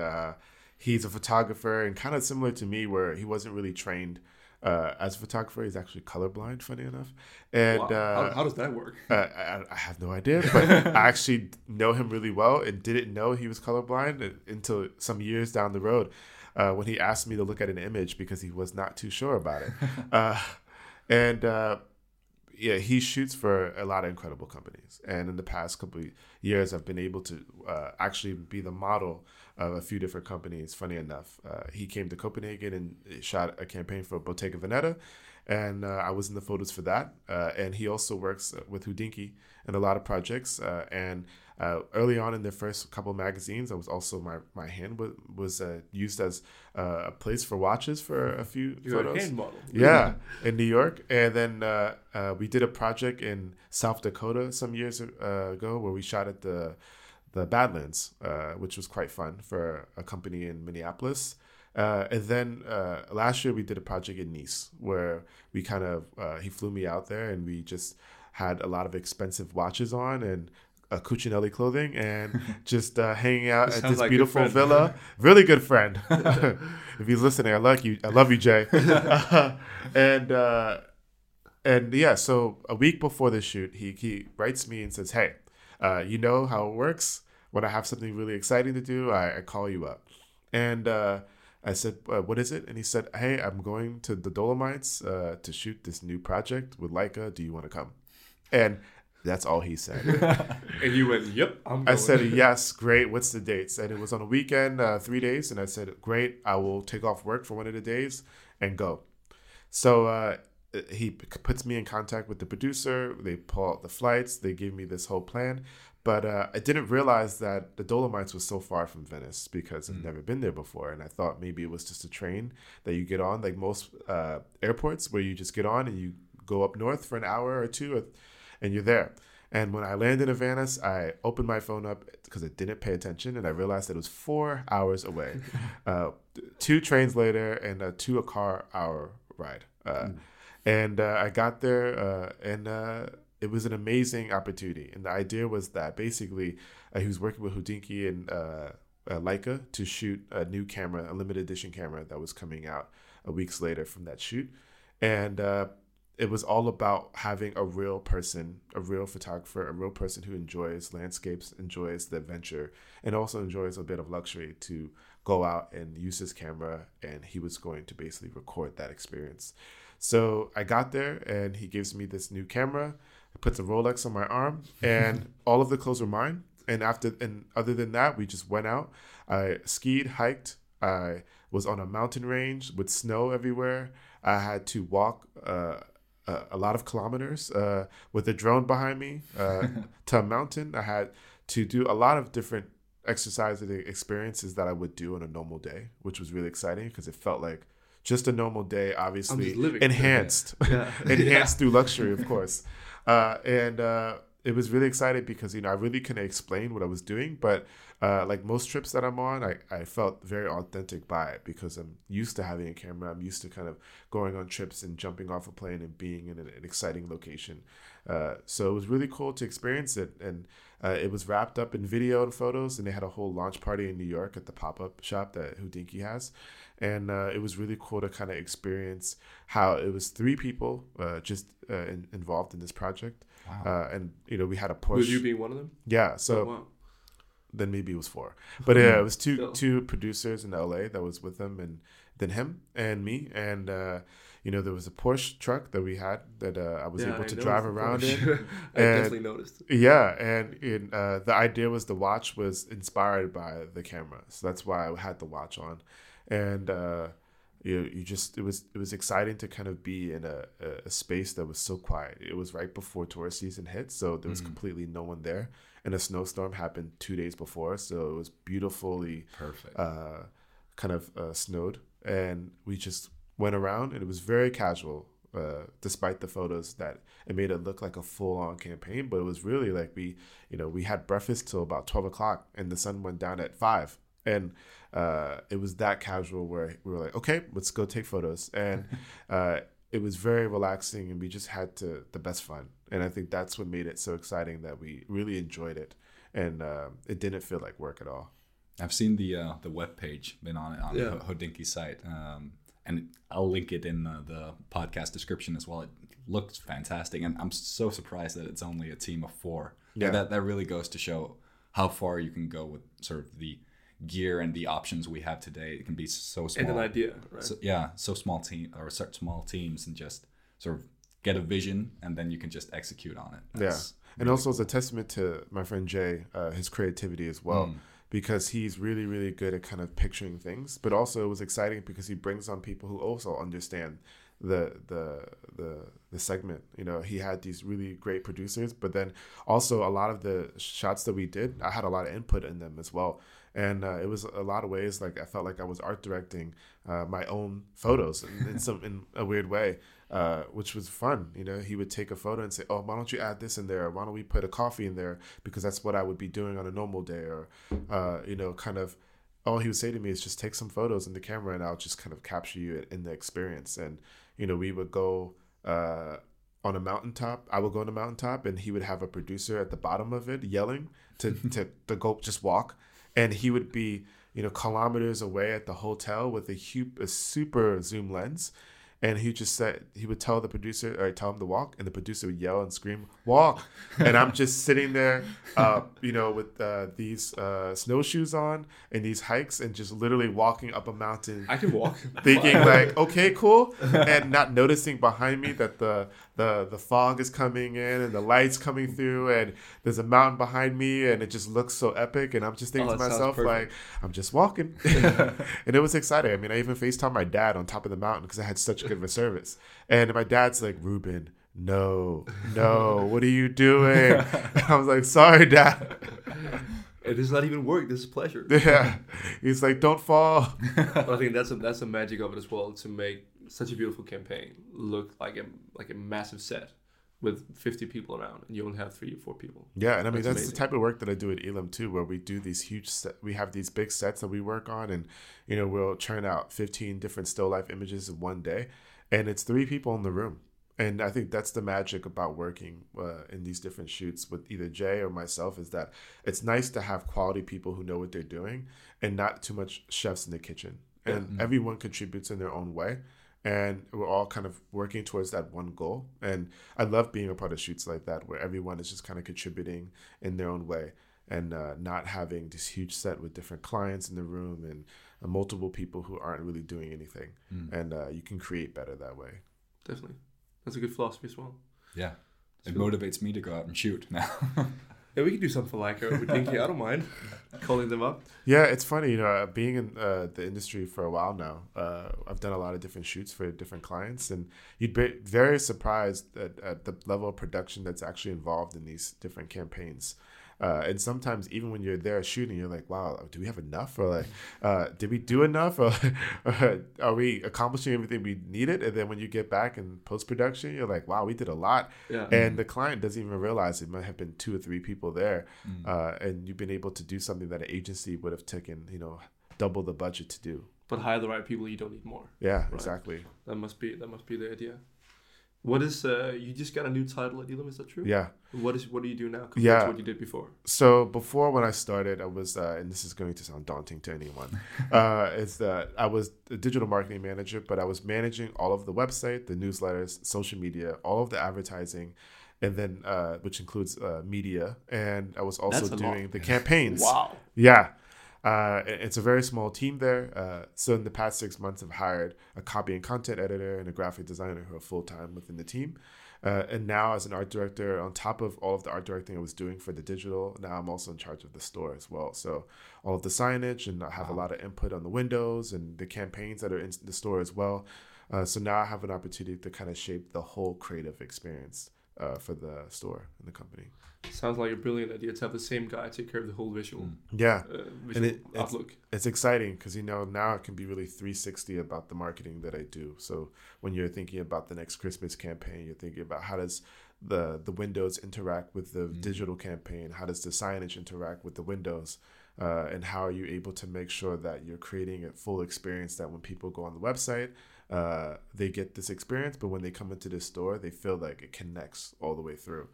he's a photographer, and kind of similar to me, where he wasn't really trained As a photographer, he's actually colorblind, funny enough. And how does that work? I have no idea, but I actually know him really well and didn't know he was colorblind until some years down the road when he asked me to look at an image because he was not too sure about it. Yeah, he shoots for a lot of incredible companies. And in the past couple of years, I've been able to actually be the model of a few different companies, funny enough. He came to Copenhagen and shot a campaign for Bottega Veneta. And I was in the photos for that. And he also works with Hodinkee in a lot of projects. Early on in their first couple of magazines, I was also my hand was used as a place for watches for a few photos. A hand model. Yeah, in New York. And then we did a project in South Dakota some years ago where we shot at the Badlands, which was quite fun for a company in Minneapolis. And then last year we did a project in Nice where we kind of he flew me out there and we just had a lot of expensive watches on and Cuccinelli clothing and just hanging out at this beautiful villa. Really good friend. If he's listening, I like you. I love you, Jay. And yeah, so a week before the shoot, he writes me and says, "Hey, you know how it works. When I have something really exciting to do, I call you up." And I said, "What is it?" And he said, "Hey, I'm going to the Dolomites to shoot this new project with Leica. Do you want to come?" And that's all he said. And you went, "Yep, I'm going." I said, "Yes, great. What's the dates?" And it was on a weekend, 3 days. And I said, "Great, I will take off work for one of the days and go." So he puts me in contact with the producer. They pull out the flights. They give me this whole plan. But I didn't realize that the Dolomites was so far from Venice because I've never been there before. And I thought maybe it was just a train that you get on, like most airports where you just get on and you go up north for an hour or two and you're there. And when I landed in Venice, I opened my phone up because I didn't pay attention. And I realized that it was 4 hours away. 2 trains later and a car-hour ride. And I got there and it was an amazing opportunity. And the idea was that basically he was working with Hodinkee and Leica to shoot a new camera, a limited edition camera that was coming out weeks later from that shoot. And it was all about having a real person, a real photographer, a real person who enjoys landscapes, enjoys the adventure, and also enjoys a bit of luxury to go out and use his camera. And he was going to basically record that experience. So I got there and he gives me this new camera, puts a Rolex on my arm, and all of the clothes were mine. And other than that, we just went out. I skied, hiked. I was on a mountain range with snow everywhere. I had to walk a lot of kilometers with a drone behind me to a mountain. I had to do a lot of different exercises and experiences that I would do on a normal day, which was really exciting because it felt like just a normal day, obviously enhanced, through luxury, of course. And it was really exciting because, I really couldn't explain what I was doing. But like most trips that I'm on, I felt very authentic by it because I'm used to having a camera. I'm used to kind of going on trips and jumping off a plane and being in an exciting location. So it was really cool to experience it. And it was wrapped up in video and photos. And they had a whole launch party in New York at the pop-up shop that Hodinkee has. And it was really cool to kind of experience how it was 3 people involved in this project. Wow. And, we had a Porsche. Was you being one of them? Yeah. So Then maybe it was 4. But yeah, it was two producers in L.A. that was with them and then him and me. And, there was a Porsche truck that we had that I was able to drive around in. I definitely noticed. Yeah. And the idea was the watch was inspired by the camera. So that's why I had the watch on. And it was exciting to kind of be in a space that was so quiet. It was right before tourist season hit, so there was completely no one there. And a snowstorm happened 2 days before, so it was beautifully perfect, kind of snowed. And we just went around, and it was very casual, despite the photos that it made it look like a full-on campaign. But it was really like we had breakfast till about 12 o'clock, and the sun went down at 5. And it was that casual where we were like, okay, let's go take photos. And it was very relaxing and we just had the best fun. And I think that's what made it so exciting that we really enjoyed it. And it didn't feel like work at all. I've seen the webpage, been on it on the Hodinkee site. and I'll link it in the podcast description as well. It looks fantastic, and I'm so surprised that it's only a team of 4. Yeah, so that really goes to show how far you can go with sort of the gear and the options we have today. It can be so small. And an idea, right? So, yeah, so small team or small teams, and just sort of get a vision, and then you can just execute on it. That's really and also it's a testament to my friend Jay, his creativity as well. Mm. Because he's really, really good at kind of picturing things. But also it was exciting because he brings on people who also understand the segment. You know, he had these really great producers, but then also a lot of the shots that we did, I had a lot of input in them as well. And it was a lot of ways, like I felt like I was art directing my own photos in a weird way, which was fun. You know, he would take a photo and say, oh, why don't you add this in there? Why don't we put a coffee in there? Because that's what I would be doing on a normal day. Or, you know, kind of all he would say to me is just take some photos in the camera and I'll just kind of capture you in the experience. And, you know, we would go on a mountaintop. I would go on a mountaintop and he would have a producer at the bottom of it yelling to go just walk. And he would be, you know, kilometers away at the hotel with a super zoom lens. And he just said, he would tell the producer, or tell him to walk. And the producer would yell and scream, walk. And I'm just sitting there, you know, with these snowshoes on and these hikes and just literally walking up a mountain. I can walk. Thinking like, okay, cool. And not noticing behind me that the fog is coming in and the light's coming through. And there's a mountain behind me and it just looks so epic. And I'm just thinking to myself, like, I'm just walking. And it was exciting. I mean, I even FaceTimed my dad on top of the mountain because I had such of a service, and my dad's like, Ruben, no, what are you doing? And I was like, sorry, Dad, it is not even work, this is pleasure. Yeah, he's like, don't fall. I think that's the magic of it as well, to make such a beautiful campaign look like a massive set with 50 people around, and you only have 3 or 4 people. Yeah, and I mean, that's the type of work that I do at ILLUM too, where we do these we have these big sets that we work on, and, you know, we'll churn out 15 different still life images in one day, and it's 3 people in the room. And I think that's the magic about working in these different shoots with either Jay or myself, is that it's nice to have quality people who know what they're doing and not too much chefs in the kitchen. And everyone contributes in their own way. And we're all kind of working towards that one goal. And I love being a part of shoots like that, where everyone is just kind of contributing in their own way, and not having this huge set with different clients in the room and multiple people who aren't really doing anything. And you can create better that way. Definitely. That's a good philosophy as well. Yeah. It motivates me to go out and shoot now. Yeah, we can do something like it. I don't mind calling them up. Yeah, it's funny, you know, being in the industry for a while now, I've done a lot of different shoots for different clients, and you'd be very surprised at the level of production that's actually involved in these different campaigns. And sometimes even when you're there shooting, you're like, wow, do we have enough? Or like, did we do enough? Or are we accomplishing everything we needed? And then when you get back in post-production, you're like, wow, we did a lot. Yeah. And the client doesn't even realize it might have been 2 or 3 people there. And you've been able to do something that an agency would have taken, you know, double the budget to do. But hire the right people, you don't need more. Yeah, right? Exactly. That must be the idea. What is you just got a new title at ILLUM, is that true? Yeah. What do you do now compared to what you did before? So before, when I started, I was and this is going to sound daunting to anyone, is that I was a digital marketing manager, but I was managing all of the website, the newsletters, social media, all of the advertising, and then which includes media, and I was also doing the campaigns. Wow. Yeah. It's a very small team there. So in the past 6 months, I've hired a copy and content editor and a graphic designer who are full-time within the team. And now as an art director, on top of all of the art directing I was doing for the digital, now I'm also in charge of the store as well. So all of the signage, and I have a lot of input on the windows and the campaigns that are in the store as well. So now I have an opportunity to kind of shape the whole creative experience for the store and the company. Sounds like a brilliant idea to have the same guy take care of the whole visual. Yeah, visual and outlook. It's exciting because, you know, now it can be really 360 about the marketing that I do. So when you're thinking about the next Christmas campaign, you're thinking about how does the windows interact with the digital campaign? How does the signage interact with the windows? And how are you able to make sure that you're creating a full experience that when people go on the website, they get this experience, but when they come into the store, they feel like it connects all the way through.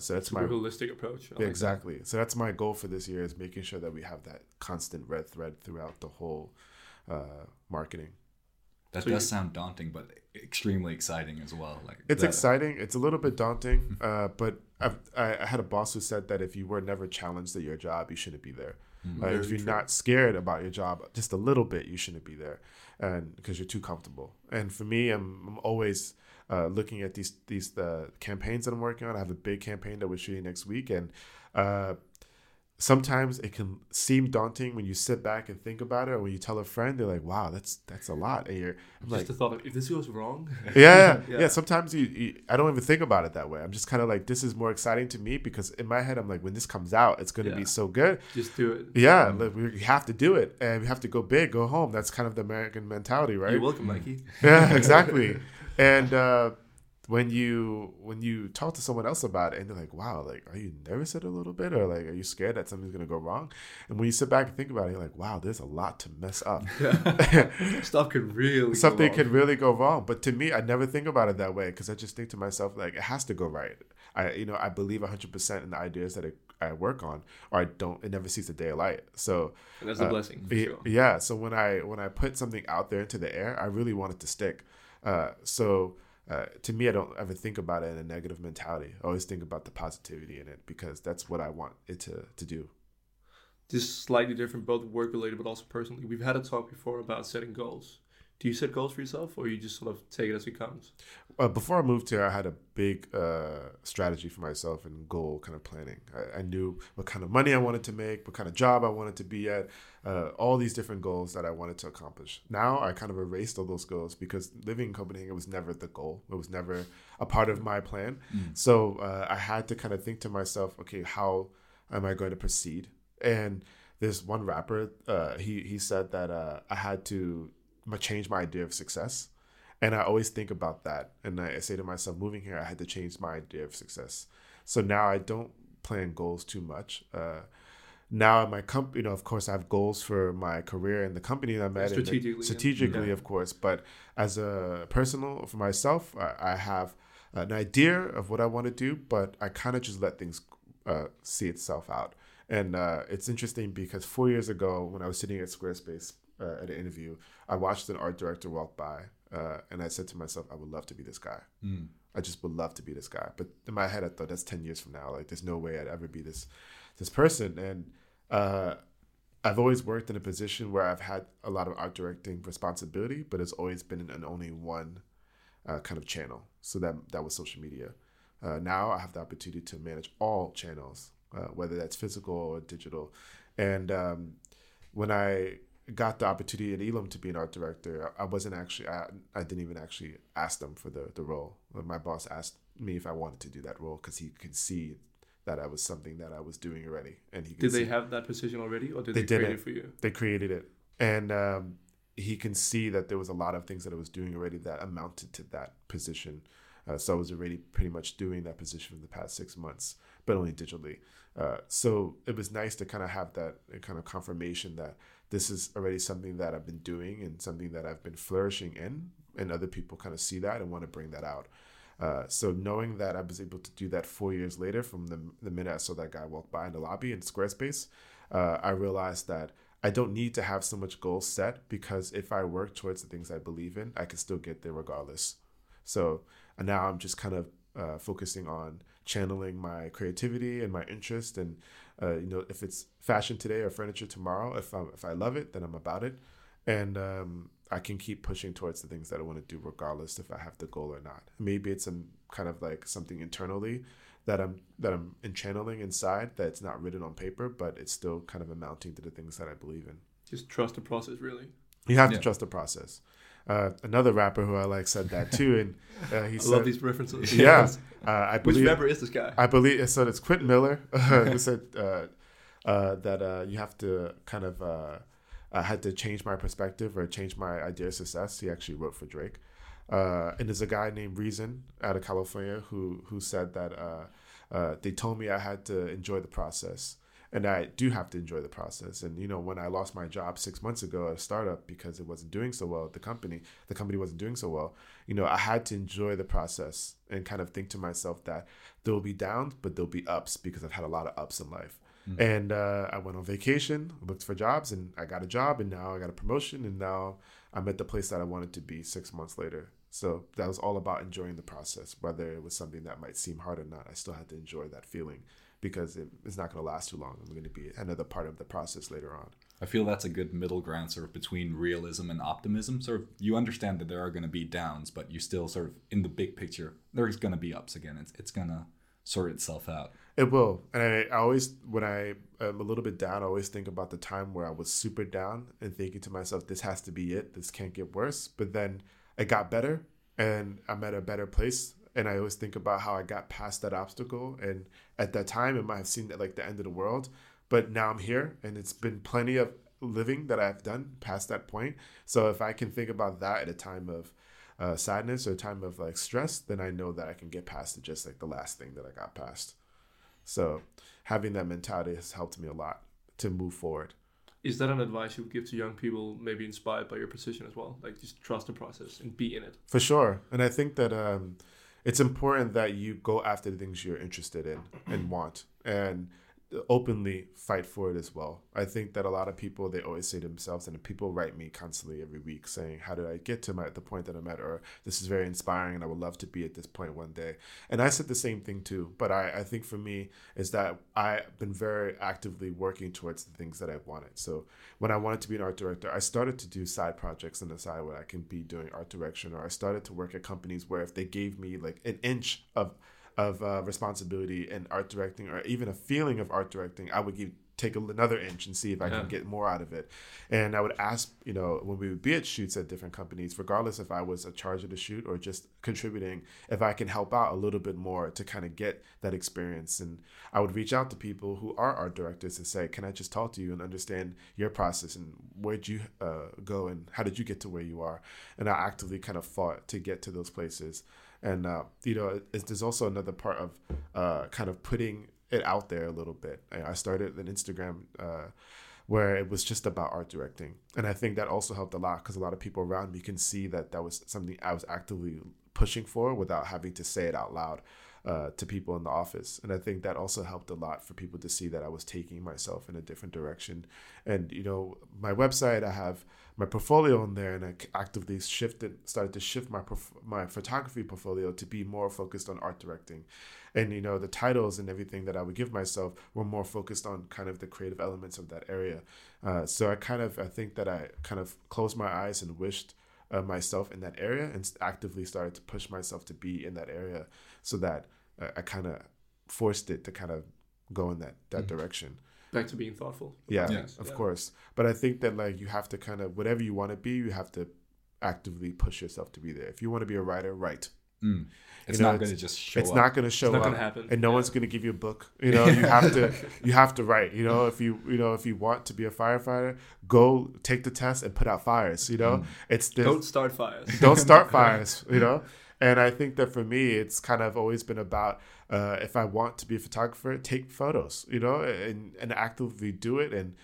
So that's my holistic approach. Exactly. So that's my goal for this year, is making sure that we have that constant red thread throughout the whole marketing. That so does sound daunting, but extremely exciting as well. Like it's exciting. It's a little bit daunting, but I had a boss who said that if you were never challenged at your job, you shouldn't be there. If you're not scared about your job just a little bit, you shouldn't be there, and because you're too comfortable. And for me, I'm always looking at these campaigns that I'm working on. I have a big campaign that we're shooting next week, and sometimes it can seem daunting when you sit back and think about it, or when you tell a friend, they're like, "Wow, that's a lot." And I'm just like, the thought of if this goes wrong. Yeah. Sometimes I don't even think about it that way. I'm just kind of like, this is more exciting to me because in my head, I'm like, when this comes out, it's going to be so good. Just do it. Yeah, we have to do it, and we have to go big, go home. That's kind of the American mentality, right? You're welcome, Mikey. Yeah, exactly. And when you talk to someone else about it and they're like, wow, like, are you nervous at a little bit? Or like, are you scared that something's going to go wrong? And when you sit back and think about it, you're like, wow, there's a lot to mess up. Yeah. Something could really go wrong. But to me, I never think about it that way because I just think to myself, like, it has to go right. I believe 100% in the ideas that I work on, or I don't. It never sees the day of light. So and that's a blessing. For sure. Yeah. So when I put something out there into the air, I really want it to stick. To me, I don't ever think about it in a negative mentality. I always think about the positivity in it because that's what I want it to do. Just slightly different, both work-related but also personally. We've had a talk before about setting goals. Do you set goals for yourself, or you just sort of take it as it comes? Before I moved here, I had a big strategy for myself and goal kind of planning. I knew what kind of money I wanted to make, what kind of job I wanted to be at, all these different goals that I wanted to accomplish. Now I kind of erased all those goals because living in Copenhagen was never the goal. It was never a part of my plan. Mm. So I had to kind of think to myself, okay, how am I going to proceed? And this one rapper, he said that I had to change my idea of success, and I always think about that, and I say to myself, moving here, I had to change my idea of success. So now I don't plan goals too much. Now in my company, of course, I have goals for my career and the company that I'm at, strategically, of course. But as a personal for myself, I have an idea of what I want to do, but I kind of just let things see itself out. And it's interesting because 4 years ago, when I was sitting at Squarespace. At an interview, I watched an art director walk by, and I said to myself, I would love to be this guy. Mm. I just would love to be this guy. But in my head, I thought that's 10 years from now. Like, there's no way I'd ever be this person. And I've always worked in a position where I've had a lot of art directing responsibility, but it's always been in only one kind of channel. So that was social media. Now I have the opportunity to manage all channels, whether that's physical or digital. And when I got the opportunity at ILLUM to be an art director, I didn't even actually ask them for the role. My boss asked me if I wanted to do that role because he could see that I was something that I was doing already. And did they have that position already, or did they create it for you? They created it. And he can see that there was a lot of things that I was doing already that amounted to that position. So I was already pretty much doing that position for the past 6 months, but only digitally. So it was nice to kind of have that kind of confirmation that this is already something that I've been doing and something that I've been flourishing in, and other people kind of see that and want to bring that out. So knowing that I was able to do that 4 years later from the minute I saw that guy walk by in the lobby in Squarespace, I realized that I don't need to have so much goals set because if I work towards the things I believe in, I can still get there regardless. So now I'm just kind of focusing on channeling my creativity and my interest, and if it's fashion today or furniture tomorrow, if I love it, then I'm about it, and I can keep pushing towards the things that I want to do regardless if I have the goal or not. Maybe it's kind of like something internally that I'm channeling inside that's not written on paper, but it's still kind of amounting to the things that I believe in. Just trust the process, really. You have to trust the process. Another rapper who I like said that too, and he said, "I love these references." Yeah, I believe. Which rapper is this guy? I believe so. It's Quentin Miller who said that you have to kind of. I had to change my perspective or change my idea of success. He actually wrote for Drake, and there's a guy named Reason out of California who said that they told me I had to enjoy the process. And I do have to enjoy the process. And, when I lost my job 6 months ago at a startup because it wasn't doing so well at the company wasn't doing so well, I had to enjoy the process and kind of think to myself that there will be downs, but there'll be ups because I've had a lot of ups in life. Mm-hmm. And I went on vacation, looked for jobs, and I got a job, and now I got a promotion, and now I'm at the place that I wanted to be 6 months later. So that was all about enjoying the process, whether it was something that might seem hard or not. I still had to enjoy that feeling because it's not going to last too long. I'm going to be another part of the process later on. I feel that's a good middle ground sort of between realism and optimism. Sort of you understand that there are going to be downs, but you still sort of in the big picture, there's going to be ups again. It's going to sort itself out. It will. And I always, when I am a little bit down, I always think about the time where I was super down and thinking to myself, this has to be it. This can't get worse. But then it got better and I'm at a better place. And I always think about how I got past that obstacle. And at that time, it might have seemed like the end of the world. But now I'm here and it's been plenty of living that I've done past that point. So if I can think about that at a time of sadness or a time of like stress, then I know that I can get past it just like the last thing that I got past. So having that mentality has helped me a lot to move forward. Is that an advice you would give to young people, maybe inspired by your position as well? Like just trust the process and be in it. For sure. And I think that it's important that you go after the things you're interested in and want. And openly fight for it as well. I think that a lot of people, they always say to themselves, and people write me constantly every week saying, how did I get to the point that I'm at? Or this is very inspiring and I would love to be at this point one day. And I said the same thing too. But I think for me is that I've been very actively working towards the things that I wanted. So when I wanted to be an art director, I started to do side projects on the side where I can be doing art direction, or I started to work at companies where if they gave me like an inch of responsibility and art directing, or even a feeling of art directing, I would take another inch and see if I can get more out of it. And I would ask, when we would be at shoots at different companies, regardless if I was in charge of the shoot or just contributing, if I can help out a little bit more to kind of get that experience. And I would reach out to people who are art directors and say, can I just talk to you and understand your process and where'd you go and how did you get to where you are? And I actively kind of fought to get to those places. And, there's also another part of kind of putting it out there a little bit. I started an Instagram where it was just about art directing. And I think that also helped a lot because a lot of people around me can see that that was something I was actively pushing for without having to say it out loud to people in the office. And I think that also helped a lot for people to see that I was taking myself in a different direction. And, my website, I have my portfolio on there, and I actively started to shift my photography portfolio to be more focused on art directing. And, the titles and everything that I would give myself were more focused on kind of the creative elements of that area. So I think that I closed my eyes and wished myself in that area and actively started to push myself to be in that area so that I kind of forced it to kind of go in that direction. Back to being thoughtful. Yeah, of course. But I think that like you have to kind of, whatever you want to be, you have to actively push yourself to be there. If you want to be a writer, write. Mm. It's not going to just show up. It's not going to show up. It's not going to happen. And no one's going to give you a book. You have to write. If you want to be a firefighter, go take the test and put out fires. Don't start fires. Don't start fires. And I think that for me, it's kind of always been about if I want to be a photographer, take photos. And actively do it and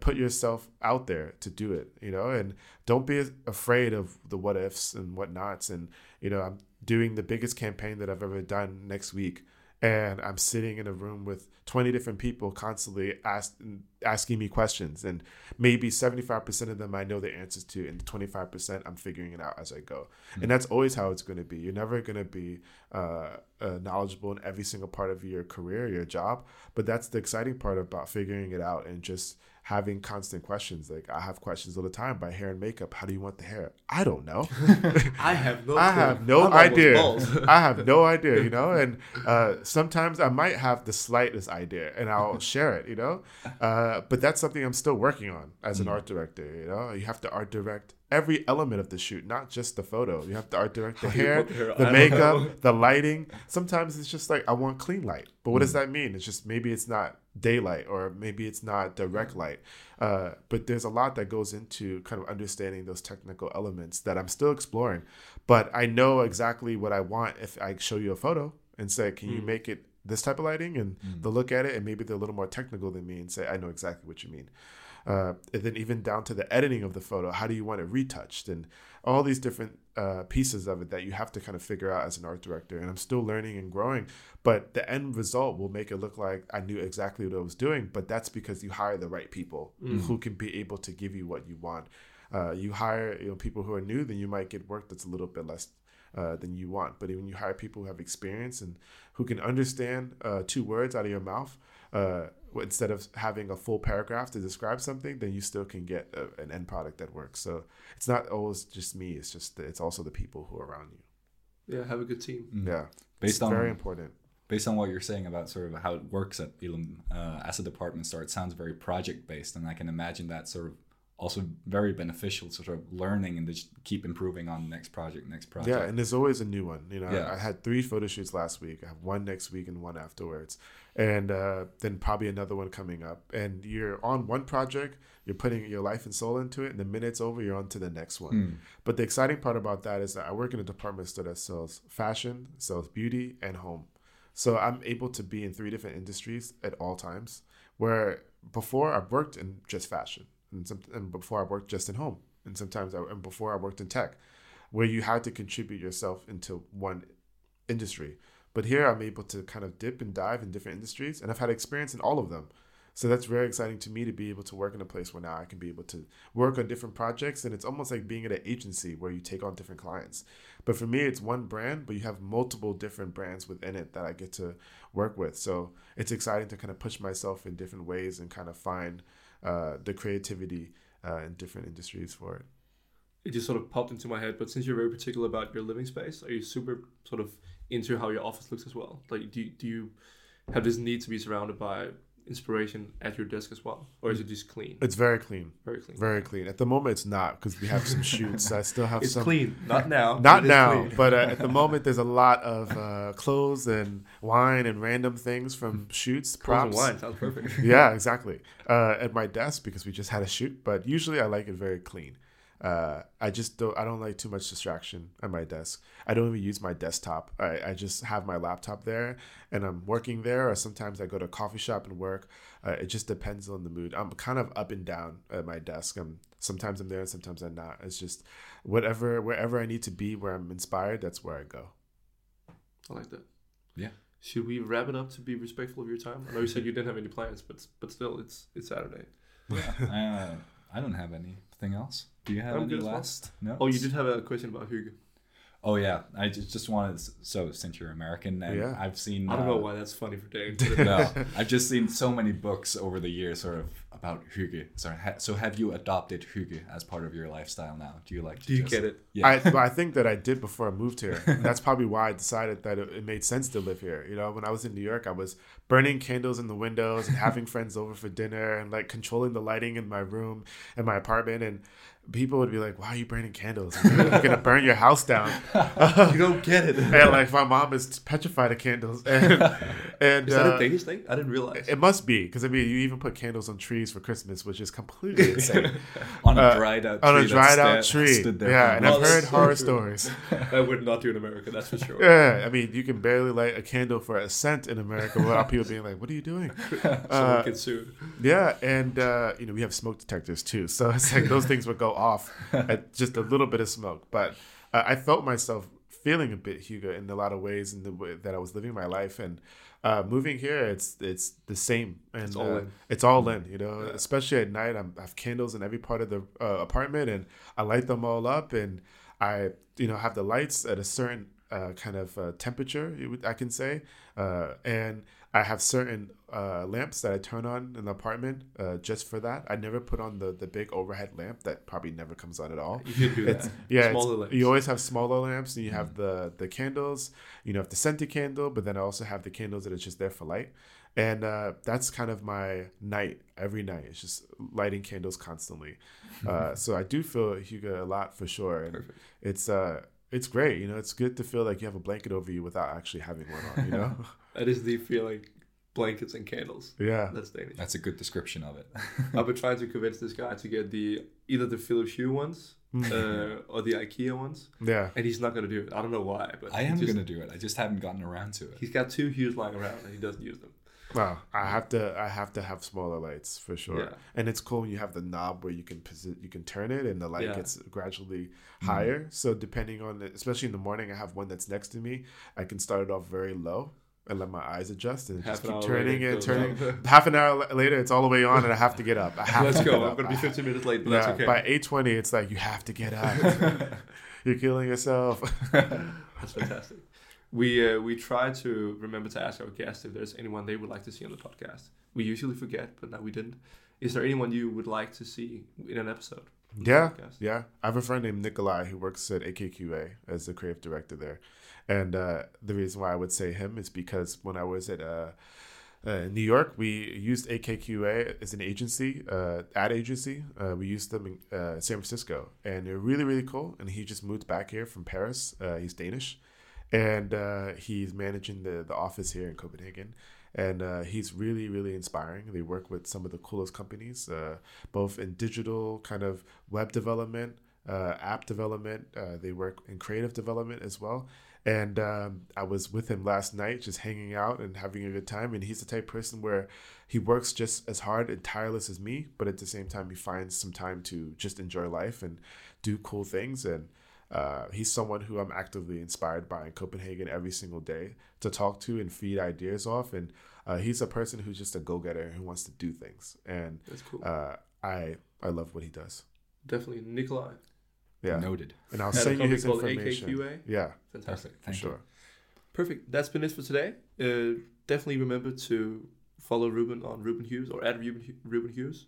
put yourself out there to do it. And don't be afraid of the what ifs and what nots. And I'm doing the biggest campaign that I've ever done next week. And I'm sitting in a room with 20 different people constantly asking me questions. And maybe 75% of them I know the answers to, and 25% I'm figuring it out as I go. Mm-hmm. And that's always how it's going to be. You're never going to be knowledgeable in every single part of your career, your job. But that's the exciting part about figuring it out and just having constant questions. Like I have questions all the time by hair and makeup. How do you want the hair? I don't know. I have no idea, and sometimes I might have the slightest idea and I'll share it, but that's something I'm still working on as an art director. You have to art direct every element of the shoot, not just the photo. You have to art direct the hair, the makeup, the lighting. Sometimes it's just like, I want clean light. But what does that mean? It's just maybe it's not daylight or maybe it's not direct light. But there's a lot that goes into kind of understanding those technical elements that I'm still exploring. But I know exactly what I want if I show you a photo and say, can you make it this type of lighting? And they'll look at it and maybe they're a little more technical than me and say, I know exactly what you mean. And then even down to the editing of the photo, how do you want it retouched, and all these different pieces of it that you have to kind of figure out as an art director. And I'm still learning and growing, but the end result will make it look like I knew exactly what I was doing. But that's because you hire the right people who can be able to give you what you want. You hire people who are new, then you might get work that's a little bit less than you want. But when you hire people who have experience and who can understand 2 words out of your mouth, instead of having a full paragraph to describe something, then you still can get an end product that works. So it's not always just me. It's just it's also the people who are around you. Yeah, have a good team. Mm-hmm. Yeah, it's very important. Based on what you're saying about sort of how it works at ILLUM as a department store, it sounds very project based, and I can imagine that sort of also very beneficial to sort of learning and just keep improving on next project. Yeah, and there's always a new one. I had 3 photo shoots last week. I have 1 next week and 1 afterwards. And then probably another one coming up. And you're on one project, you're putting your life and soul into it, and the minute it's over, you're on to the next one. But the exciting part about that is that I work in a department store that sells fashion, sells beauty, and home. So I'm able to be in 3 different industries at all times, where before I've worked in just fashion. And before I worked just in home, and before I worked in tech, where you had to contribute yourself into one industry. But here I'm able to kind of dip and dive in different industries, and I've had experience in all of them. So that's very exciting to me to be able to work in a place where now I can be able to work on different projects. And it's almost like being at an agency where you take on different clients. But for me, it's one brand, but you have multiple different brands within it that I get to work with. So it's exciting to kind of push myself in different ways and kind of find the creativity in different industries for it. It just sort of popped into my head, but since you're very particular about your living space, are you super sort of into how your office looks as well? Like, do you have this need to be surrounded by inspiration at your desk as well, or is it just clean? It's very clean. Very clean. At the moment, it's not, because we have some shoots. So I still have some. It's clean. Not now. But at the moment, there's a lot of clothes and wine and random things from shoots. Props. Clothes and wine sounds perfect. Yeah, exactly. At my desk, because we just had a shoot. But usually, I like it very clean. I don't like too much distraction at my desk. I don't even use my desktop. I just have my laptop there and I'm working there, or sometimes I go to a coffee shop and work. It just depends on the mood. I'm kind of up and down at my desk. Sometimes I'm there and sometimes I'm not. It's just wherever I need to be, where I'm inspired, that's where I go. I like that. Yeah. Should we wrap it up to be respectful of your time? I know you said you didn't have any plans, but still, it's Saturday. Yeah. I don't have anything else. Do you have any last? No. Oh, you did have a question about Hugo. Oh yeah, I just wanted. So since you're American, and I've seen. I don't know why that's funny for Dave. No, I've just seen so many books over the years, sort of about Hugo. So have you adopted Hugo as part of your lifestyle now? Do you like? Get it? Yeah. I think that I did before I moved here. That's probably why I decided that it made sense to live here. When I was in New York, I was burning candles in the windows and having friends over for dinner and like controlling the lighting in my room and my apartment, and people would be like, why are you burning candles? You're gonna burn your house down. You don't get it. And like my mom is petrified of candles. And is that a Danish thing? I didn't realize. It must be, because I mean, you even put candles on trees for Christmas, which is completely insane. On a dried out tree. Yeah, and I've heard horror stories. I would not do in America, that's for sure. Yeah, I mean, you can barely light a candle for a cent in America without people being like, what are you doing? Someone gets sued. Yeah, and we have smoke detectors too, so it's like those things would go off at just a little bit of smoke. But I felt myself feeling a bit Hugo in a lot of ways in the way that I was living my life, and moving here it's the same, and it's all in . Especially at night, I have candles in every part of the apartment, and I light them all up, and I have the lights at a certain kind of temperature, I can say, and I have certain lamps that I turn on in the apartment just for that. I never put on the big overhead lamp that probably never comes on at all. You should do that. Yeah, you always have smaller lamps, and you have the candles. Have the scented candle, but then I also have the candles that are just there for light. And that's kind of my night every night. It's just lighting candles constantly. So I do feel Hugo a lot for sure. And perfect. It's great. It's good to feel like you have a blanket over you without actually having one on. That is the feeling. Blankets and candles. Yeah, that's Danish. That's a good description of it. I've been trying to convince this guy to get either the Philips Hue ones or the IKEA ones. Yeah, and he's not gonna do it. I don't know why, but I am gonna do it. I just haven't gotten around to it. He's got 2 Hues lying around and he doesn't use them. Wow, I have to have smaller lights for sure. Yeah. And it's cool when you have the knob where you can turn it and the light gets gradually higher. Mm-hmm. So depending on it, especially in the morning, I have one that's next to me. I can start it off very low and let my eyes adjust and just keep turning. Half an hour later, it's all the way on and I have to get up. Let's go. I'm going to be 15 minutes late, but that's okay. By 8:20, it's like, you have to get up. You're killing yourself. That's fantastic. We try to remember to ask our guests if there's anyone they would like to see on the podcast. We usually forget, but now we didn't. Is there anyone you would like to see in an episode? Yeah. I have a friend named Nikolai who works at AKQA as the creative director there. And the reason why I would say him is because when I was at New York, we used AKQA as an agency, ad agency. We used them in San Francisco. And they're really, really cool. And he just moved back here from Paris. He's Danish. And he's managing the office here in Copenhagen. And he's really, really inspiring. They work with some of the coolest companies, both in digital kind of web development, app development. They work in creative development as well. And I was with him last night, just hanging out and having a good time. And he's the type of person where he works just as hard and tireless as me, but at the same time, he finds some time to just enjoy life and do cool things. And he's someone who I'm actively inspired by in Copenhagen every single day to talk to and feed ideas off. And he's a person who's just a go-getter who wants to do things. And that's cool. I love what he does. Definitely. Nikolai. Yeah. Noted. And I'll send you his information. AKQA. Yeah. Fantastic. Thank you. Perfect. That's been it for today. Definitely remember to follow Ruben on Ruben Hughes or at Ruben Hughes.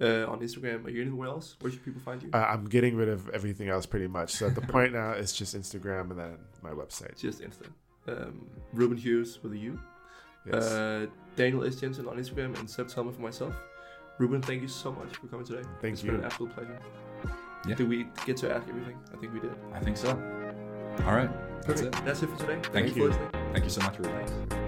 On Instagram, are you anywhere else? Where should people find you? I'm getting rid of everything else pretty much. So at the point now, it's just Instagram and then my website. Just Instagram. Ruben Hughes with a U. Yes. Daniel S. Jensen on Instagram and Seb Selmer for myself. Ruben, thank you so much for coming today. Thank you. It's been an absolute pleasure. Yeah. Did we get to ask everything? I think we did. I think so. All right. That's it for today. Thank you for listening. Thank you so much, Ruben. Thanks.